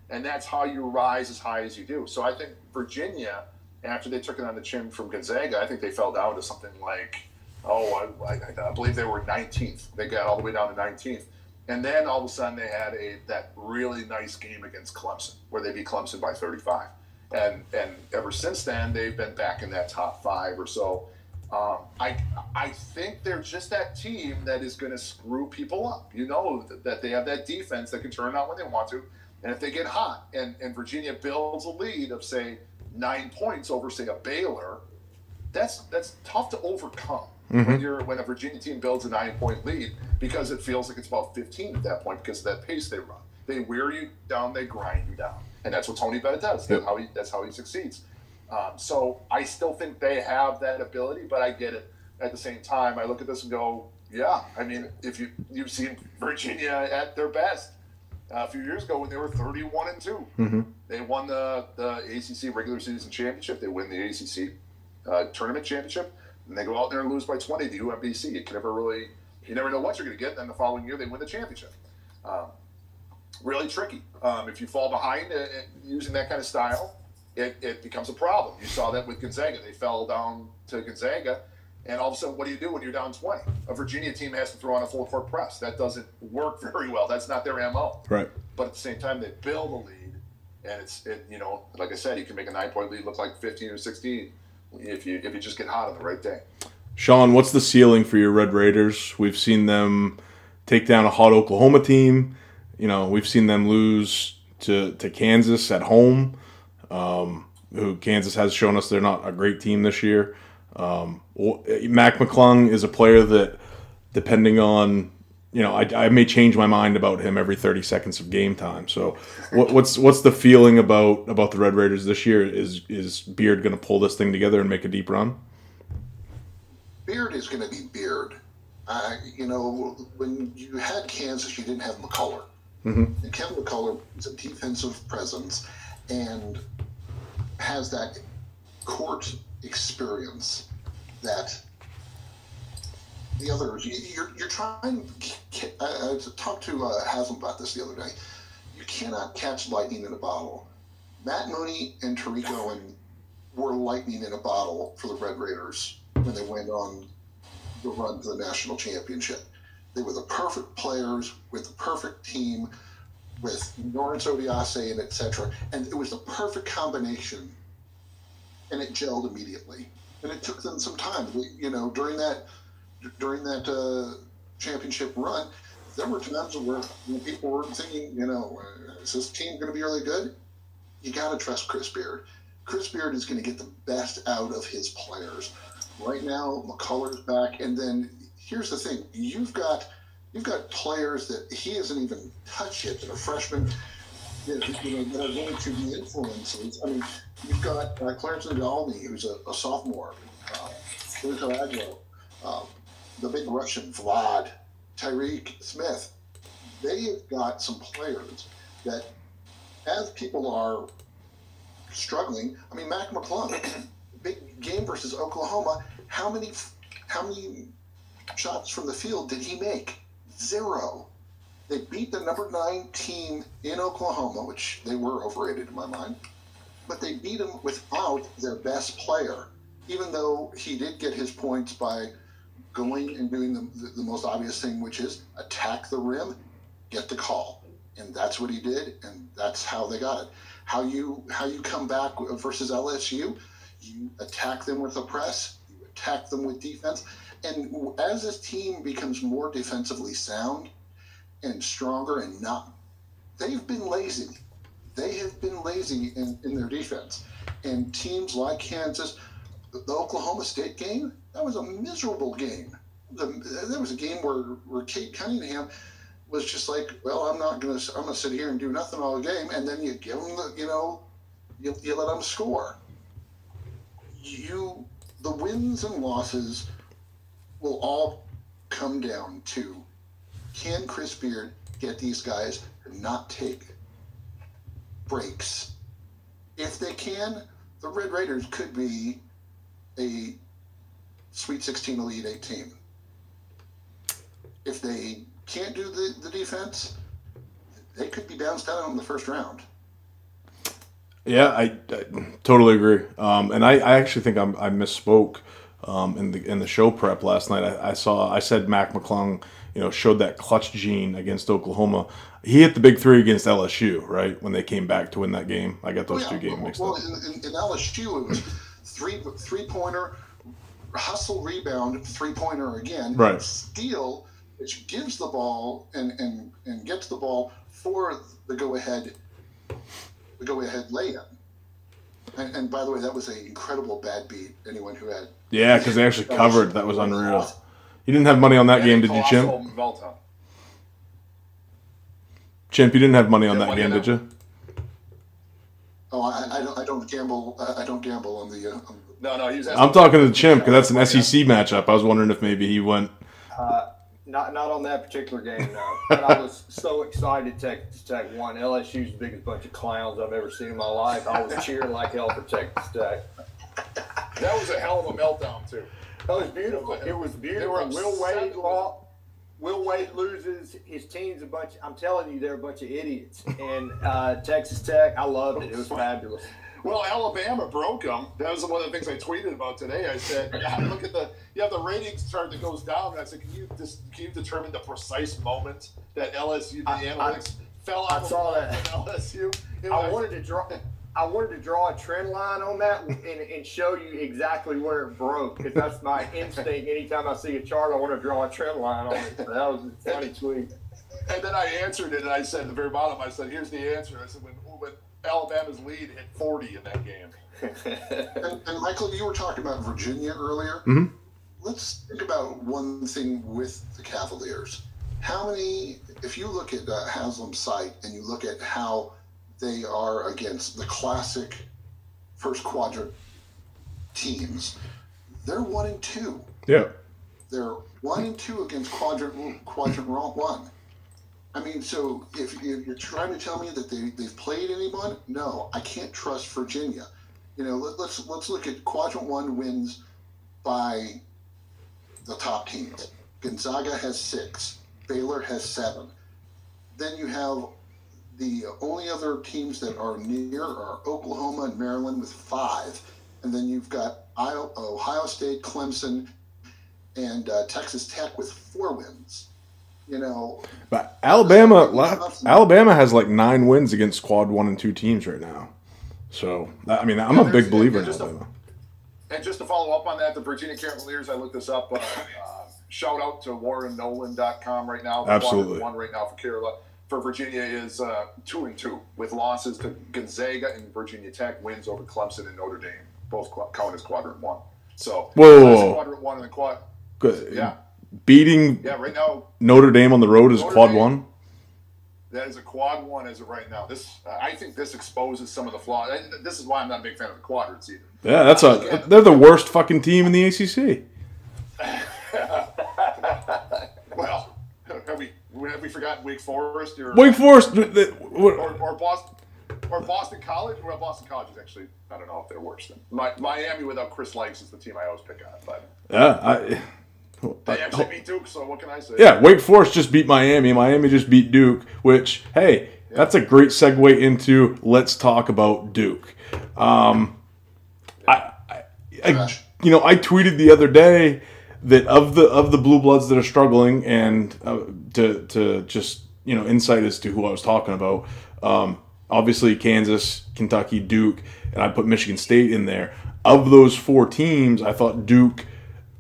and that's how you rise as high as you do. So I think Virginia, after they took it on the chin from Gonzaga, I think they fell down to something like. Oh, I, I, I believe they were nineteenth. They got all the way down to nineteenth. And then all of a sudden they had a that really nice game against Clemson, where they beat Clemson by thirty-five. And and ever since then, they've been back in that top five or so. Um, I I think they're just that team that is going to screw people up. You know that, that they have that defense that can turn out when they want to. And if they get hot, and, and Virginia builds a lead of, say, nine points over, say, a Baylor, that's that's tough to overcome. Mm-hmm. When you're when a Virginia team builds a nine-point lead, because it feels like it's about fifteen at that point because of that pace they run. They wear you down, they grind you down, and that's what Tony Bennett does. Yep. That's how he that's how he succeeds. Um, so I still think they have that ability, but I get it. At the same time, I look at this and go, yeah, I mean, if you, you've seen Virginia at their best uh, a few years ago when they were thirty-one and two. Mm-hmm. They won the, the A C C regular season championship. They win the A C C uh, tournament championship, and they go out there and lose by twenty to U M B C. You can never really, you never know what you're going to get. Then the following year, they win the championship. Um, really tricky. Um, if you fall behind uh, using that kind of style, it, it becomes a problem. You saw that with Gonzaga. They fell down to Gonzaga, and all of a sudden, what do you do when you're down twenty? A Virginia team has to throw on a full-court press. That doesn't work very well. That's not their M O. Right. But at the same time, they build a lead, and it's it, you know, like I said, you can make a nine-point lead look like fifteen or sixteen if you if you just get hot on the right day. Sean, what's the ceiling for your Red Raiders? We've seen them take down a hot Oklahoma team. You know, we've seen them lose to to Kansas at home. Um, who Kansas has shown us they're not a great team this year. Um, Mac McClung is a player that, depending on, you know, I, I may change my mind about him every thirty seconds of game time. So, what, what's what's the feeling about about the Red Raiders this year? Is is Beard going to pull this thing together and make a deep run? Beard is going to be Beard. Uh, you know, when you had Kansas, you didn't have McCullough. Mm-hmm. And Kevin McCullough is a defensive presence and has that court experience that the others, you, you're, you're trying to, I, I talked to uh, Haslam about this the other day. You cannot catch lightning in a bottle. Matt Mooney and Tariq Owen were lightning in a bottle for the Red Raiders when they went on the run to the national championship. They were the perfect players with the perfect team with Lawrence Odiase and et cetera. And it was the perfect combination, and it gelled immediately. And it took them some time. We, you know, during that during that uh, championship run, there were times where people were thinking, you know, is this team going to be really good? You got to trust Chris Beard. Chris Beard is going to get the best out of his players. Right now, McCullough's back, and then here's the thing: you've got you've got players that he hasn't even touched yet that are freshmen that, you know, that are going to be influences. I mean, you've got uh, Clarence Ndalmi, who's a, a sophomore, uh, Aglo, uh, the big Russian Vlad, Tyreek Smith. They've got some players that, as people are struggling, I mean, Mac McClung, big game versus Oklahoma. How many? How many? Shots from the field did he make? Zero. They beat the number nine team in Oklahoma, which they were overrated in my mind, but they beat them without their best player, even though he did get his points by going and doing the, the, the most obvious thing, which is attack the rim, get the call. And that's what he did, and that's how they got it. How you, how you come back versus L S U, you attack them with the press, you attack them with defense. And as this team becomes more defensively sound and stronger and not, they've been lazy. They have been lazy in, in their defense. And teams like Kansas, the Oklahoma State game, that was a miserable game. The, there was a game where, where Kate Cunningham was just like, well, I'm not going to, I'm going to sit here and do nothing all game. And then you give them the, you know, you, you let them score. You, the wins and losses will all come down to, can Chris Beard get these guys to not take breaks? If they can, the Red Raiders could be a Sweet sixteen Elite eight team. If they can't do the, the defense, they could be bounced out in the first round. Yeah, I, I totally agree. Um, and I, I actually think I'm, I misspoke. Um, in the in the show prep last night, I, I saw I said Mac McClung, you know, showed that clutch gene against Oklahoma. He hit the big three against L S U, right, when they came back to win that game. I got those yeah, two games well, mixed well, up. Well, in, in L S U, it was three three pointer, hustle rebound, three pointer again, right? Steal, which gives the ball and and, and gets the ball for the go ahead, the go ahead layup. And, and by the way, that was an incredible bad beat. Anyone who had yeah, because they actually covered. That was unreal. You didn't have money on that yeah, game, did you, Chimp? Meltdown. Chimp, you didn't have money on that game, did you? Oh, I, I, don't, I don't gamble. I don't gamble on the. Uh, on no, no. He was asking I'm talking to Chimp because that's an S E C matchup. I was wondering if maybe he went. Uh, not not on that particular game, no. But I was so excited Texas Tech won. L S U's the biggest bunch of clowns I've ever seen in my life. I was cheering like hell for Texas Tech. That was a hell of a meltdown too. That was beautiful. It was beautiful. Will Wade lost. Will Wade loses, his team's a bunch, I'm telling you, they're a bunch of idiots. And uh, Texas Tech, I loved it. It was fabulous. Well, Alabama broke them. That was one of the things I tweeted about today. I said, yeah, look at the, you have the ratings chart that goes down. And I said, can you, just, can you determine the precise moment that L S U, the I, analytics, I, fell out I saw of that. L S U? It I was, wanted to draw... I wanted to draw a trend line on that and, and show you exactly where it broke, because that's my instinct. Anytime I see a chart, I want to draw a trend line on it. So that was a funny tweet. And then I answered it, and I said at the very bottom, I said, here's the answer. I said, when, when Alabama's lead hit forty in that game. and, and, Michael, you were talking about Virginia earlier. Mm-hmm. Let's think about one thing with the Cavaliers. How many, if you look at uh, Haslam's site and you look at how they are against the classic first quadrant teams, they're one and two. Yeah. They're one and two against quadrant quadrant one. I mean, so if you're trying to tell me that they, they've played anyone, no, I can't trust Virginia. You know, let, let's let's look at quadrant one wins by the top teams. Gonzaga has six. Baylor has seven. Then you have the only other teams that are near are Oklahoma and Maryland with five. And then you've got Iowa, Ohio State, Clemson, and uh, Texas Tech with four wins. You know, but Alabama, la- Alabama has like nine wins against quad one and two teams right now. So, I mean, I'm yeah, a big believer in Alabama. A, and just to follow up on that, the Virginia Cavaliers, I looked this up. Uh, uh, shout out to warren nolan dot com right now. Absolutely. One right now for Kerala. For Virginia is uh, two and two with losses to Gonzaga and Virginia Tech, wins over Clemson and Notre Dame, both count as quadrant one. So whoa, quadrant one and the quad. Good, yeah. Beating yeah right now Notre Dame on the road is Notre quad Dame, one. That is a quad one as of right now. This uh, I think this exposes some of the flaws. I, this is why I'm not a big fan of the quadrants either. Yeah, that's uh, a they're the worst fucking team in the A C C. Well, have we? Have we forgotten Wake Forest? Or, Wake Forest. Or, or, or, Boston, or Boston College? Well, Boston College is actually, I don't know if they're worse than My, Miami without Chris Likes is the team I always pick on. But yeah, I, they actually I, beat Duke, so what can I say? Yeah, Wake Forest just beat Miami. Miami just beat Duke, which, hey, yeah. that's a great segue into let's talk about Duke. Um, yeah. I, I, I, you know, I tweeted the other day that of the of the blue bloods that are struggling, and uh, to to just you know insight as to who I was talking about, um, obviously Kansas, Kentucky, Duke, and I put Michigan State in there. Of those four teams, I thought Duke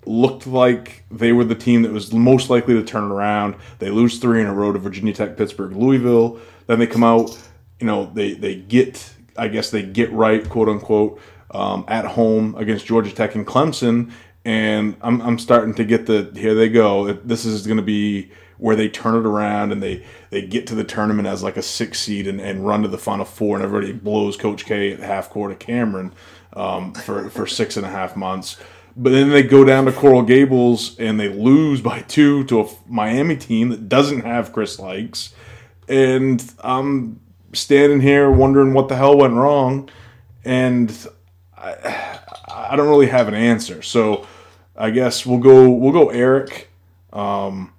looked like they were the team that was most likely to turn around. They lose three in a row to Virginia Tech, Pittsburgh, Louisville. Then they come out, you know, they they get I guess they get right, quote unquote, um, at home against Georgia Tech and Clemson. And I'm I'm starting to get the, here they go. This is going to be where they turn it around and they, they get to the tournament as like a six seed and, and run to the Final Four, and everybody blows Coach K at half court at Cameron um, for, for six and a half months. But then they go down to Coral Gables and they lose by two to a Miami team that doesn't have Chris Likes. And I'm standing here wondering what the hell went wrong. And I... I don't really have an answer, so I guess we'll go we'll go Eric. Um,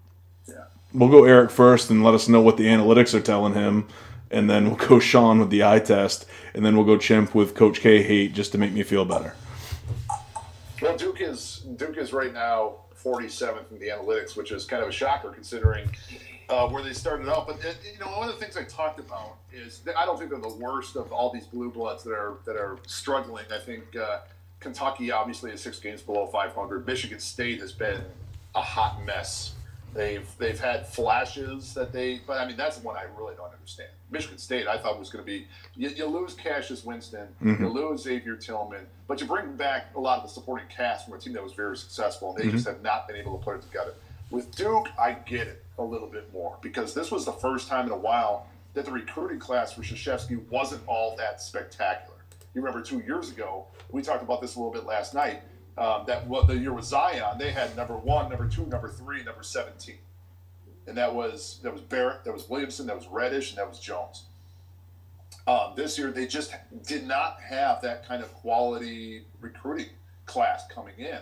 yeah. We'll go Eric first, and let us know what the analytics are telling him, and then we'll go Sean with the eye test, and then we'll go Chimp with Coach K hate just to make me feel better. Well, Duke is Duke is right now forty-seventh in the analytics, which is kind of a shocker considering uh, where they started out. But it, you know, one of the things I talked about is that I don't think they're the worst of all these blue bloods that are that are struggling. I think. Uh, Kentucky obviously is six games below five hundred. Michigan State has been a hot mess. They've they've had flashes that they, but I mean that's one I really don't understand. Michigan State I thought was going to be you, you lose Cassius Winston, mm-hmm. you lose Xavier Tillman, but you bring back a lot of the supporting cast from a team that was very successful, and they mm-hmm. just have not been able to put it together. With Duke, I get it a little bit more because this was the first time in a while that the recruiting class for Krzyzewski wasn't all that spectacular. You remember two years ago, we talked about this a little bit last night, um, that what the year with Zion, they had number one, number two, number three, number seventeen. And that was that was Barrett, that was Williamson, that was Reddish, and that was Jones. Um, this year, they just did not have that kind of quality recruiting class coming in.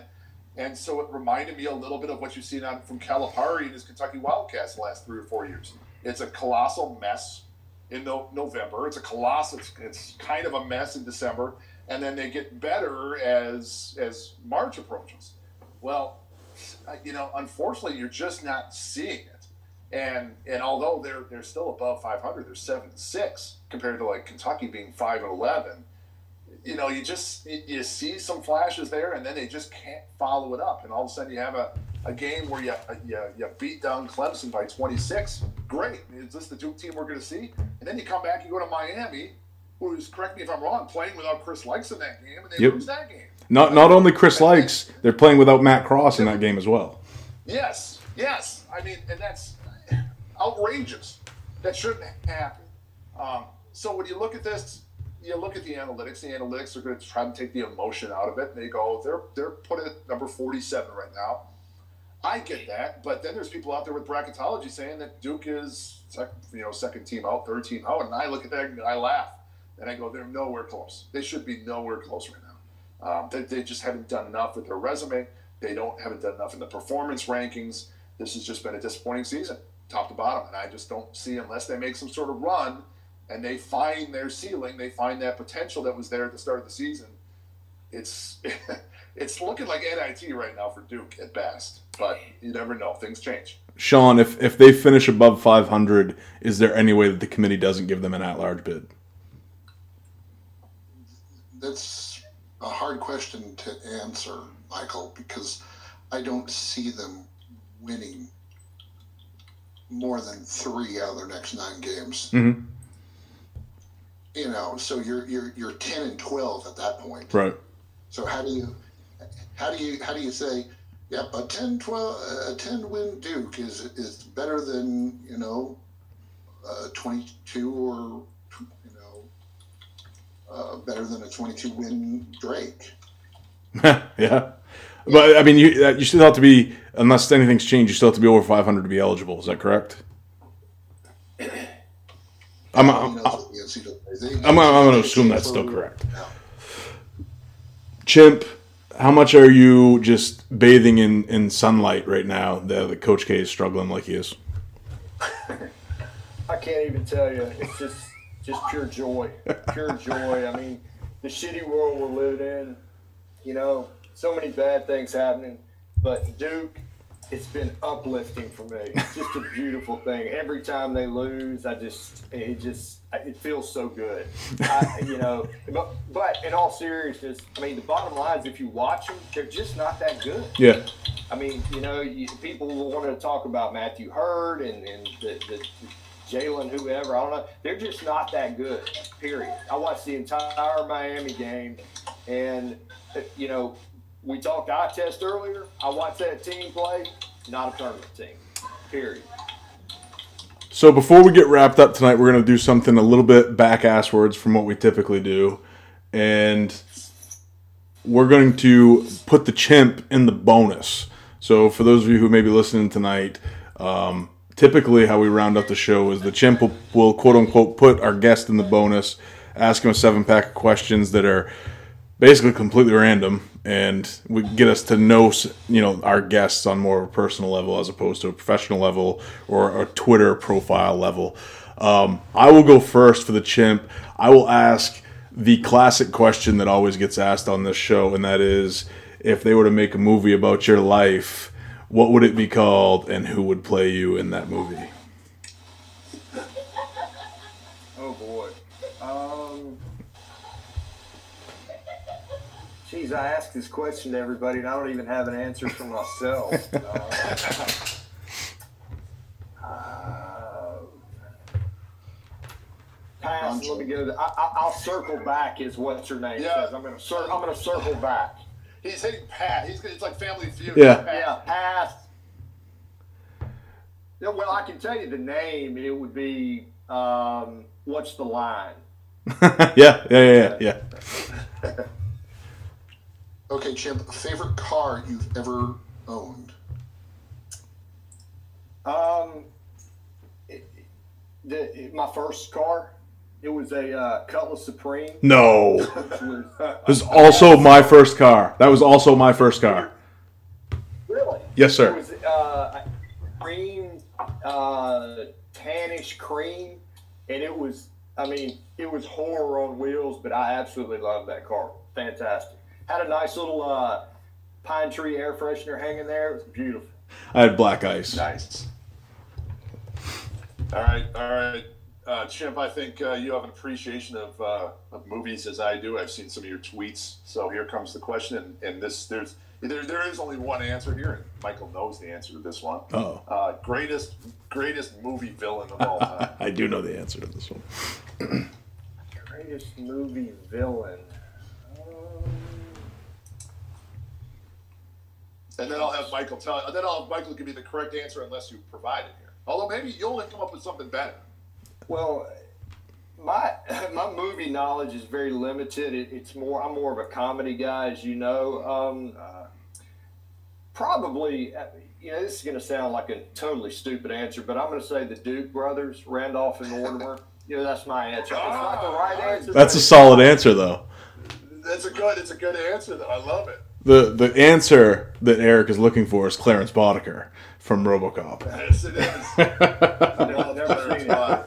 And so it reminded me a little bit of what you've seen on, from Calipari and his Kentucky Wildcats the last three or four years. It's a colossal mess in no, November. It's a colossal, it's, it's kind of a mess in December. And then they get better as, as March approaches. Well, you know, unfortunately, you're just not seeing it. And and although they're they're still above five hundred, they're seven and six compared to like Kentucky being five and eleven. You know, you just you see some flashes there, and then they just can't follow it up. And all of a sudden, you have a, a game where you, you you beat down Clemson by twenty-six. Great, is this the Duke team we're going to see? And then you come back, you go to Miami, who's, correct me if I'm wrong, playing without Chris Likes in that game, and they yep. lose that game. Not not only Chris Likes, they're playing without Matt Cross in that game as well. Yes, yes. I mean, and that's outrageous. That shouldn't happen. Um, so when you look at this, you look at the analytics. The analytics are going to try to take the emotion out of it. And they go, they're they're put at number forty-seven right now. I get that, but then there's people out there with bracketology saying that Duke is sec, you know second team out, third team out, and I look at that and I laugh and I go, they're nowhere close. They should be nowhere close right now. Um, they they just haven't done enough with their resume. They don't haven't done enough in the performance rankings. This has just been a disappointing season, top to bottom, and I just don't see, unless they make some sort of run and they find their ceiling, they find that potential that was there at the start of the season. It's it's looking like N I T right now for Duke at best, but you never know. Things change. Sean, if if they finish above five hundred, is there any way that the committee doesn't give them an at-large bid? That's a hard question to answer, Michael, because I don't see them winning more than three out of their next nine games. Mm-hmm. You know, so you're you're you're ten and twelve at that point. Right. So how do you how do you how do you say, yep, a ten twelve a ten win Duke is is better than, you know, uh, twenty-two or, you know, uh, better than a twenty-two win Drake. Yeah. But, I mean, you you still have to be, unless anything's changed, you still have to be over five hundred to be eligible. Is that correct? I'm I'm, I'm, I'm going to assume that's still correct. Chimp, how much are you just bathing in, in sunlight right now that the Coach K is struggling like he is? I can't even tell you. It's just, just pure joy. Pure joy. I mean, the shitty world we're living in, you know, so many bad things happening, but Duke, it's been uplifting for me. It's just a beautiful thing. Every time they lose, I just, it just, it feels so good. I, you know, but, but in all seriousness, I mean, the bottom line is if you watch them, they're just not that good. Yeah. I mean, you know, you, people will want to talk about Matthew Hurd and, and the, the Jalen, whoever, I don't know. They're just not that good, period. I watched the entire Miami game, and, you know, we talked eye test earlier. I watched that team play. Not a tournament team, period. So before we get wrapped up tonight, we're going to do something a little bit back-asswards from what we typically do. And we're going to put the chimp in the bonus. So for those of you who may be listening tonight, um, typically how we round up the show is the chimp will, will quote-unquote put our guest in the bonus, ask him a seven-pack of questions that are basically completely random, and would get us to know, you know, our guests on more of a personal level as opposed to a professional level or a Twitter profile level. Um, I will go first for the chimp. I will ask the classic question that always gets asked on this show, and that is, if they were to make a movie about your life, what would it be called, and who would play you in that movie? Oh, boy. Um... Jeez, I ask this question to everybody, and I don't even have an answer for myself. Uh, uh, pass. Let me go. To, I, I, I'll circle back. Is what your name yeah. says. I'm gonna circle. I'm gonna circle back. He's hitting pass. He's it's like Family Feud. Yeah. Pass. Yeah. Pass. Yeah, well, I can tell you the name. It would be um, what's the line? yeah, yeah, yeah, yeah. yeah. Okay, Chimp, favorite car you've ever owned? Um, it, the, it, my first car, it was a uh, Cutlass Supreme. No. was, uh, it was also my first car. That was also my first car. Really? Yes, sir. It was uh, cream, uh, tannish cream, and it was, I mean, it was horror on wheels, but I absolutely loved that car. Fantastic. Had a nice little uh, pine tree air freshener hanging there. It was beautiful. I had black ice. Nice. All right, all right. Uh, Chimp, I think uh, you have an appreciation of, uh, of movies as I do. I've seen some of your tweets. So here comes the question, and, and this there's there there is only one answer here, and Michael knows the answer to this one. Oh, uh, greatest greatest movie villain of all time. I do know the answer to this one. Greatest movie villain. And then I'll have Michael tell. Then I'll have Michael give me the correct answer unless you provide it here. Although maybe you'll come up with something better. Well, my my movie knowledge is very limited. It, it's more. I'm more of a comedy guy, as you know. Um, uh, probably, you know, this is going to sound like a totally stupid answer, but I'm going to say the Duke brothers, Randolph and Mortimer. You know, that's my answer. It's not the right answer. That's a solid answer, though. That's a good. It's a good answer, though. I love it. The the answer that Eric is looking for is Clarence Boddicker from RoboCop. Yes, it is. No, never seen it. No, I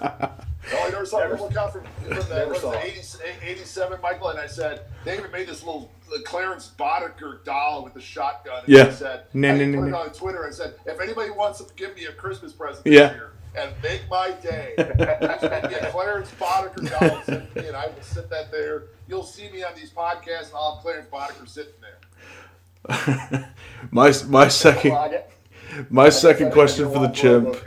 never saw RoboCop from, from the eighty-seven, Michael, and I said, they even made this little Clarence Boddicker doll with the shotgun. And yeah. I said, no, I no, no, put no. it on Twitter and said, if anybody wants to give me a Christmas present this yeah. year and make my day, I should get Clarence Boddicker dolls and, and I will sit that there. You'll see me on these podcasts, and I'll have Clarence Boddicker sitting there. my my second my second question for the chimp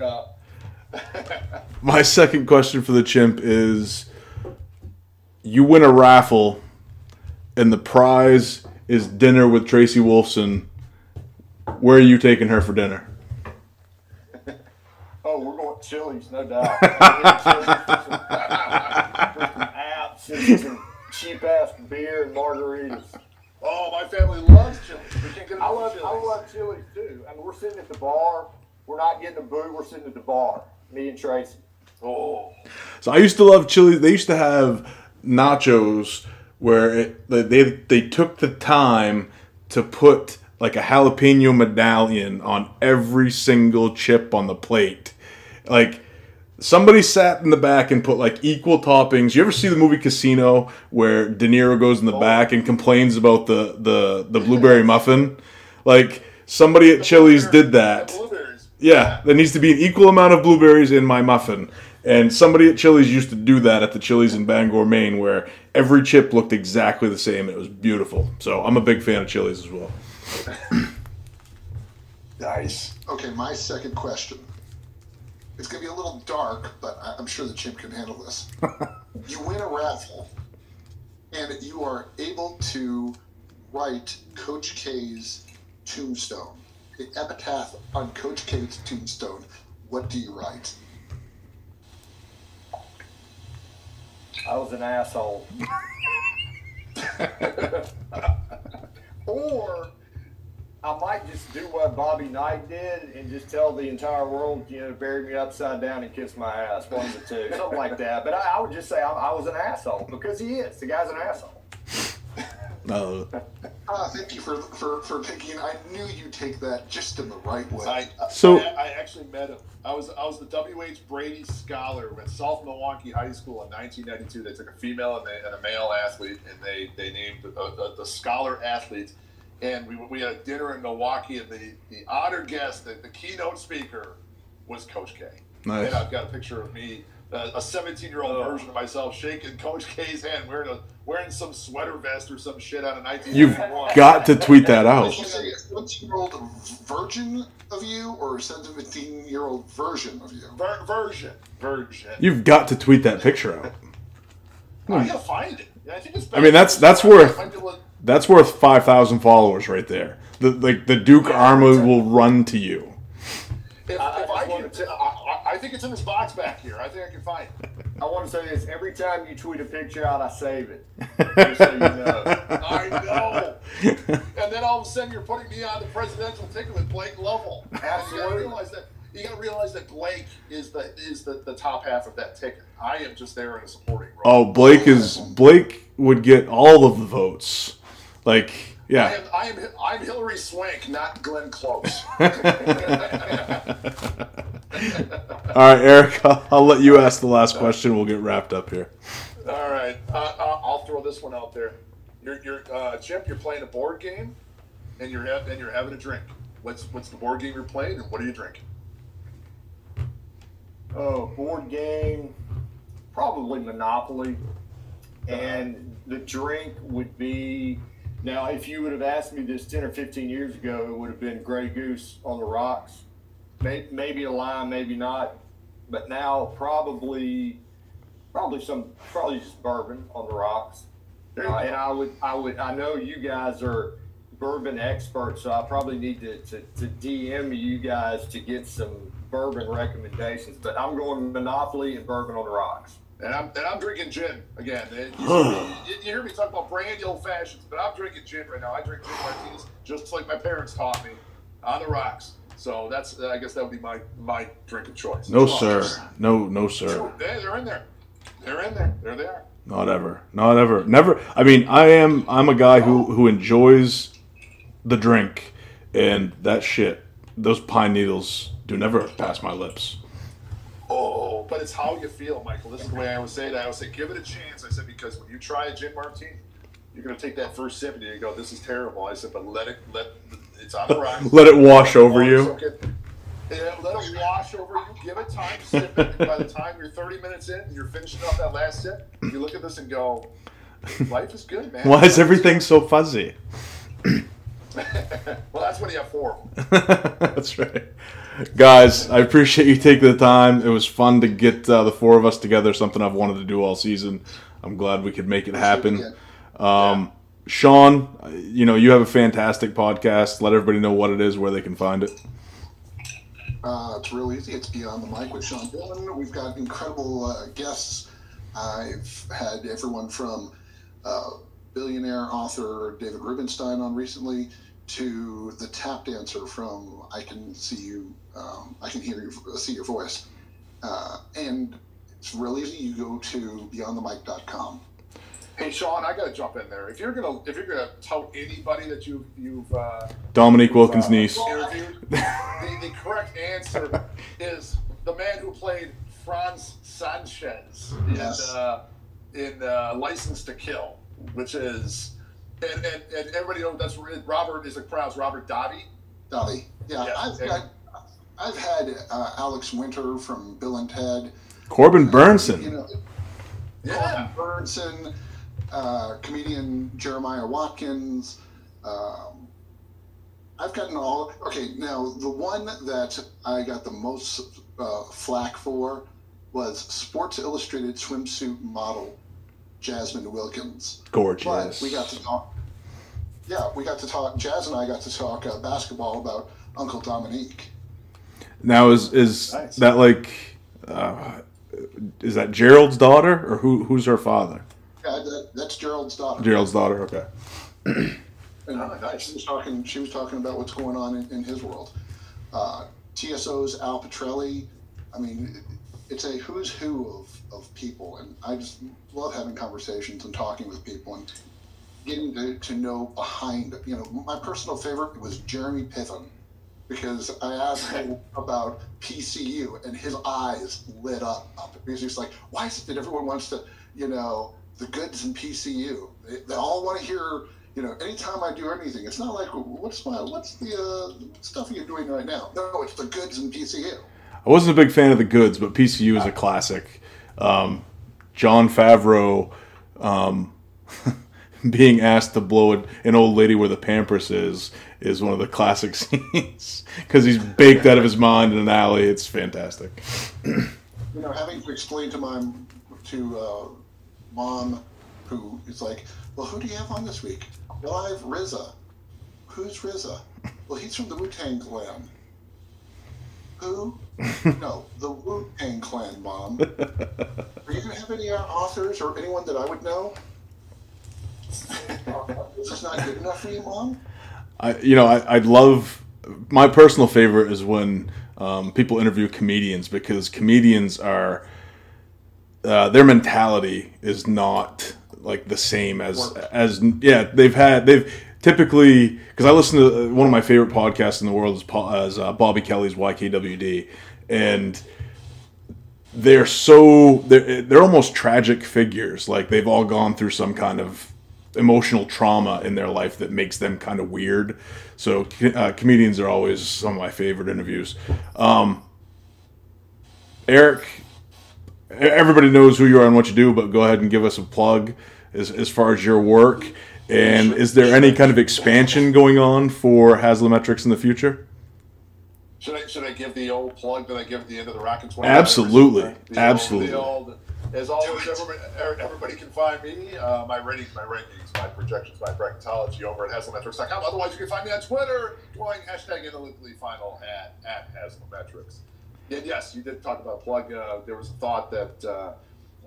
my second question for the chimp is, you win a raffle and the prize is dinner with Tracy Wolfson. Where are you taking her for dinner? Oh, we're going to Chili's, no doubt. We're going to Chili's for some, for some apps and cheap ass beer and margaritas. Oh, my family loves Chili's. We can't get I love Chili's. I love Chili's too. I mean, we're sitting at the bar. We're not getting a boo. We're sitting at the bar. Me and Tracy. Oh. So I used to love Chili's. They used to have nachos where it, they they took the time to put like a jalapeno medallion on every single chip on the plate. Like, somebody sat in the back and put like equal toppings. You ever see the movie Casino where De Niro goes in the oh. back and complains about the, the, the blueberry muffin? Like, somebody at the Chili's did that. The yeah, there needs to be an equal amount of blueberries in my muffin. And somebody at Chili's used to do that at the Chili's in Bangor, Maine, where every chip looked exactly the same. It was beautiful. So I'm a big fan of Chili's as well. Nice. Okay, my second question. It's going to be a little dark, but I'm sure the chimp can handle this. You win a raffle, and you are able to write Coach K's tombstone, the epitaph on Coach K's tombstone. What do you write? I was an asshole. Or I might just do what Bobby Knight did and just tell the entire world, you know, bury me upside down and kiss my ass, one of the two, something like that. But I, I would just say I, I was an asshole, because he is. The guy's an asshole. No. Uh, thank you for, for, for picking. I knew you'd take that just in the right way. I, so, I, I actually met him. I was I was the W H Brady Scholar at South Milwaukee High School in nineteen ninety-two. They took a female and, they, and a male athlete, and they, they named the, the, the scholar athletes. And we we had a dinner in Milwaukee, and the, the honored guest, the, the keynote speaker, was Coach K. Nice. And I've got a picture of me, uh, a seventeen-year-old oh. version of myself, shaking Coach K's hand, wearing a wearing some sweater vest or some shit out of nineteen ninety-one. You've got to tweet that out. Did you say a seventeen-year-old version of you, or a seventeen-year-old version of you? Ver- version. Version. You've got to tweet that picture out. I gotta find it. I think it's. I mean, that's that's worth. That's worth five thousand followers right there. The, like, the Duke yeah, Army will run to you. If, if I, I, can, I, I I think it's in this box back here. I think I can find it. I want to say this. Every time you tweet a picture out, I save it. Just so you know. I know. And then all of a sudden you're putting me on the presidential ticket with Blake Lovell. Absolutely. You gotta realize that, you gotta realize that Blake is the is the, the top half of that ticket. I am just there in a supporting role. Oh, Blake is Blake would get all of the votes. Like yeah. I am I am I'm Hillary Swank, not Glenn Close. All right, Eric, I'll, I'll let you ask the last question. We'll get wrapped up here. All right. Uh, I'll throw this one out there. You're, you're, uh, Chip, you're playing a board game, and you're, have, and you're having a drink. What's what's the board game you're playing, and what are you drinking? Oh, board game, probably Monopoly. And the drink would be, now, if you would have asked me this ten or fifteen years ago, it would have been Grey Goose on the rocks. Maybe a lime, maybe not, but now probably, probably some, probably just bourbon on the rocks. Uh, and I would, I would, I know you guys are bourbon experts, so I probably need to, to, to D M you guys to get some bourbon recommendations. But I'm going Monopoly and bourbon on the rocks. And I'm, and I'm drinking gin again. You, you, you hear me talk about brandy old fashions, but I'm drinking gin right now. I drink gin martinis just like my parents taught me, on the rocks. So that's, I guess that would be my, my drink of choice. No, sir. No, no, sir. They, they're in there. They're in there. There they are. Not ever. Not ever. Never. I mean, I am, I'm a guy who, who enjoys the drink, and that shit, those pine needles do never pass my lips. Oh, but it's how you feel, Michael. This is the way I would say it. I would say, give it a chance. I said, because when you try a gin martini, you're going to take that first sip and you go, this is terrible. I said, but let it, let It's on the rocks. Let it wash over you. Okay. Yeah, let it wash over you. Give it time. Sip it. By the time you're thirty minutes in and you're finishing up that last sip, you look at this and go, life is good, man. Why is everything so fuzzy? Well, that's what you have for. That's right. Guys, I appreciate you taking the time. It was fun to get uh, the four of us together, something I've wanted to do all season. I'm glad we could make it happen. Um, yeah. Sean, you know, you have a fantastic podcast. Let everybody know what it is, where they can find it. Uh, it's real easy. It's Beyond the Mic with Sean Dillon. We've got incredible uh, guests. I've had everyone from uh, billionaire author David Rubenstein on recently to the tap dancer from I Can See You, um, I Can Hear You, See Your Voice. Uh, and it's real easy. You go to beyond the mic dot com. Hey Sean, I gotta jump in there. If you're gonna if you're gonna tell anybody that you you've uh, Dominique you've, Wilkins' uh, niece, interviewed, the, the correct answer is the man who played Franz Sanchez yes. in uh, in uh, License to Kill, which is and, and, and everybody knows that's Robert is a crowds Robert Davi. Davi, yeah. yeah. I've and, got, I've had uh, Alex Winter from Bill and Ted, Corbin uh, Burnson, you know, yeah, Corbin Burnson. Uh, comedian Jeremiah Watkins. Um, I've gotten all... Okay, now, the one that I got the most uh, flack for was Sports Illustrated swimsuit model Jasmine Wilkins. Gorgeous. But we got to talk... Yeah, we got to talk... Jazz and I got to talk uh, basketball about Uncle Dominique. Now, is, is nice. that like... Uh, is that Gerald's daughter, or who who's her father? Yeah, that, that's Gerald's daughter. Gerald's daughter, okay. And uh, she was talking. She was talking about what's going on in, in his world. Uh, T S O's Al Petrelli. I mean, it's a who's who of, of people, and I just love having conversations and talking with people and getting to, to know behind. You know, my personal favorite was Jeremy Piven, because I asked him about P C U, and his eyes lit up because he's like, "Why is it that everyone wants to, you know?" The goods in P C U. They, they all want to hear, you know, anytime I do anything, it's not like, what's my, what's the uh, stuff you're doing right now? No, it's the goods in P C U. I wasn't a big fan of the goods, but P C U is a classic. Um, John Favreau um, being asked to blow an old lady where the Pampers is, is one of the classic scenes because he's baked out of his mind in an alley. It's fantastic. You know, having to explain to my, to, uh, mom, who is like, well, who do you have on this week? Well, I have R Z A. Who's R Z A? Well, he's from the Wu-Tang Clan. Who? No, the Wu-Tang Clan, Mom. Are you going to have any uh, authors or anyone that I would know? Is this not good enough for you, Mom? I, you know, I, I'd love... My personal favorite is when um, people interview comedians, because comedians are... Uh, their mentality is not like the same as as yeah they've had they've typically, because I listen to one of my favorite podcasts in the world is, is uh, Bobby Kelly's Y K W D, and they're so they're they're almost tragic figures. Like, they've all gone through some kind of emotional trauma in their life that makes them kind of weird. So uh, comedians are always some of my favorite interviews. Um, Eric. Everybody knows who you are and what you do, but go ahead and give us a plug as as far as your work. And is there any kind of expansion going on for Haslametrics in the future? Should I should I give the old plug that I give at the end of the Rockin' twenty-five? Absolutely, the absolutely. Old, the old, as always, everybody, everybody can find me. Uh, my ratings, my rankings, my projections, my bracketology over at haslametrics dot com. Otherwise, you can find me on Twitter going hashtag analytically final at at haslametrics. And yes, you did talk about plug. Uh, there was a thought that uh,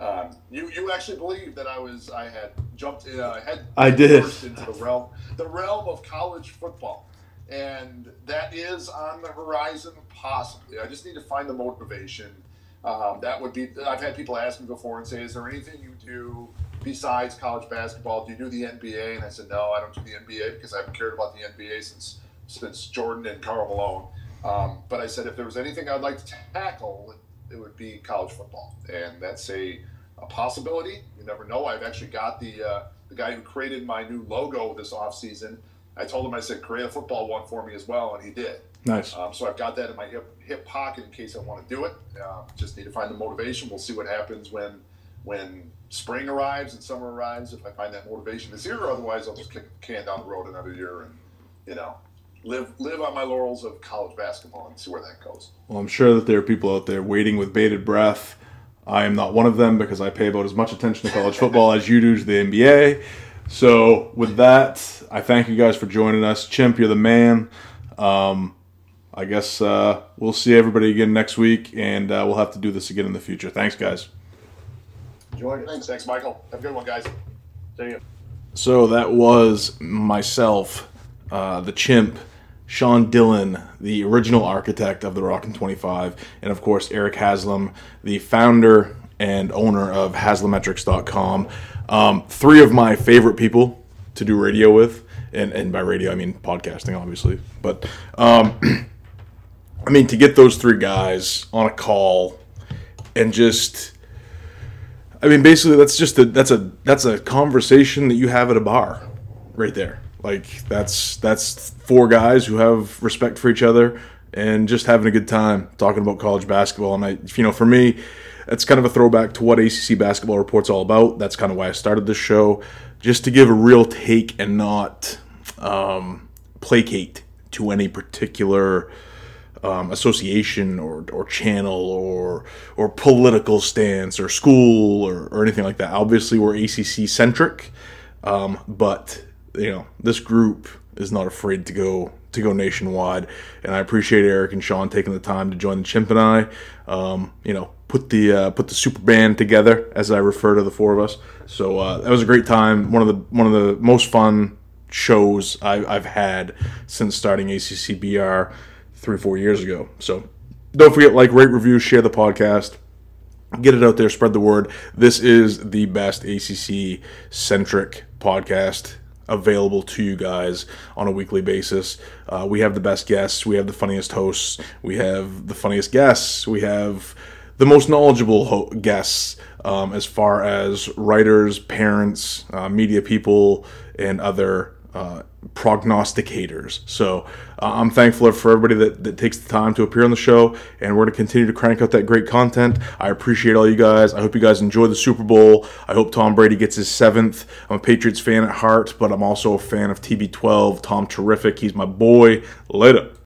um, you you actually believed that I was I had jumped uh, head I did first into the realm the realm of college football, and that is on the horizon possibly. I just need to find the motivation. Um, that would be. I've had people ask me before and say, "Is there anything you do besides college basketball? Do you do the N B A?" And I said, "No, I don't do the N B A because I haven't cared about the N B A since since Jordan and Karl Malone." Um, but I said, if there was anything I'd like to tackle, it would be college football. And that's a, a possibility. You never know. I've actually got the uh, the guy who created my new logo this offseason. I told him, I said, create a football one for me as well, and he did. Nice. Um, so I've got that in my hip, hip pocket in case I want to do it. Uh, just need to find the motivation. We'll see what happens when when spring arrives and summer arrives, if I find that motivation is here. Otherwise, I'll just kick the can down the road another year and, you know. Live live on my laurels of college basketball and see where that goes. Well, I'm sure that there are people out there waiting with bated breath. I am not one of them because I pay about as much attention to college football as you do to the N B A. So with that, I thank you guys for joining us. Chimp, you're the man. Um, I guess uh, we'll see everybody again next week, and uh, we'll have to do this again in the future. Thanks, guys. Enjoy it. Thanks, Thanks Michael. Have a good one, guys. See you. So that was myself, uh, the Chimp, Sean Dillon, the original architect of the Rockin' twenty-five, and of course Eric Haslam, the founder and owner of haslametrics dot com. Um, three of my favorite people to do radio with, and, and by radio I mean podcasting, obviously. But um, I mean, to get those three guys on a call and just, I mean, basically that's just a, that's a that's a conversation that you have at a bar, right there. Like, that's that's four guys who have respect for each other and just having a good time talking about college basketball. And I, you know, for me, that's kind of a throwback to what A C C Basketball Report's all about. That's kind of why I started this show, just to give a real take and not um, placate to any particular um, association or or channel or or political stance or school or, or anything like that. Obviously, we're A C C centric, um, but you know, this group is not afraid to go to go nationwide, and I appreciate Eric and Sean taking the time to join the Chimp and I. Um, you know, put the uh, put the super band together, as I refer to the four of us. So uh, that was a great time. One of the one of the most fun shows I, I've had since starting A C C B R three four years ago. So don't forget, like, rate, review, share the podcast. Get it out there, spread the word. This is the best A C C centric podcast available to you guys on a weekly basis. Uh, we have the best guests. We have the funniest hosts. We have the funniest guests. We have the most knowledgeable ho- guests um, as far as writers, parents, uh, media people, and other uh, prognosticators. So uh, I'm thankful for everybody that, that takes the time to appear on the show, and we're going to continue to crank out that great content. I appreciate all you guys. I hope you guys enjoy the Super Bowl. I hope Tom Brady gets his seventh. I'm a Patriots fan at heart, but I'm also a fan of T B twelve, Tom Terrific. He's my boy. Later.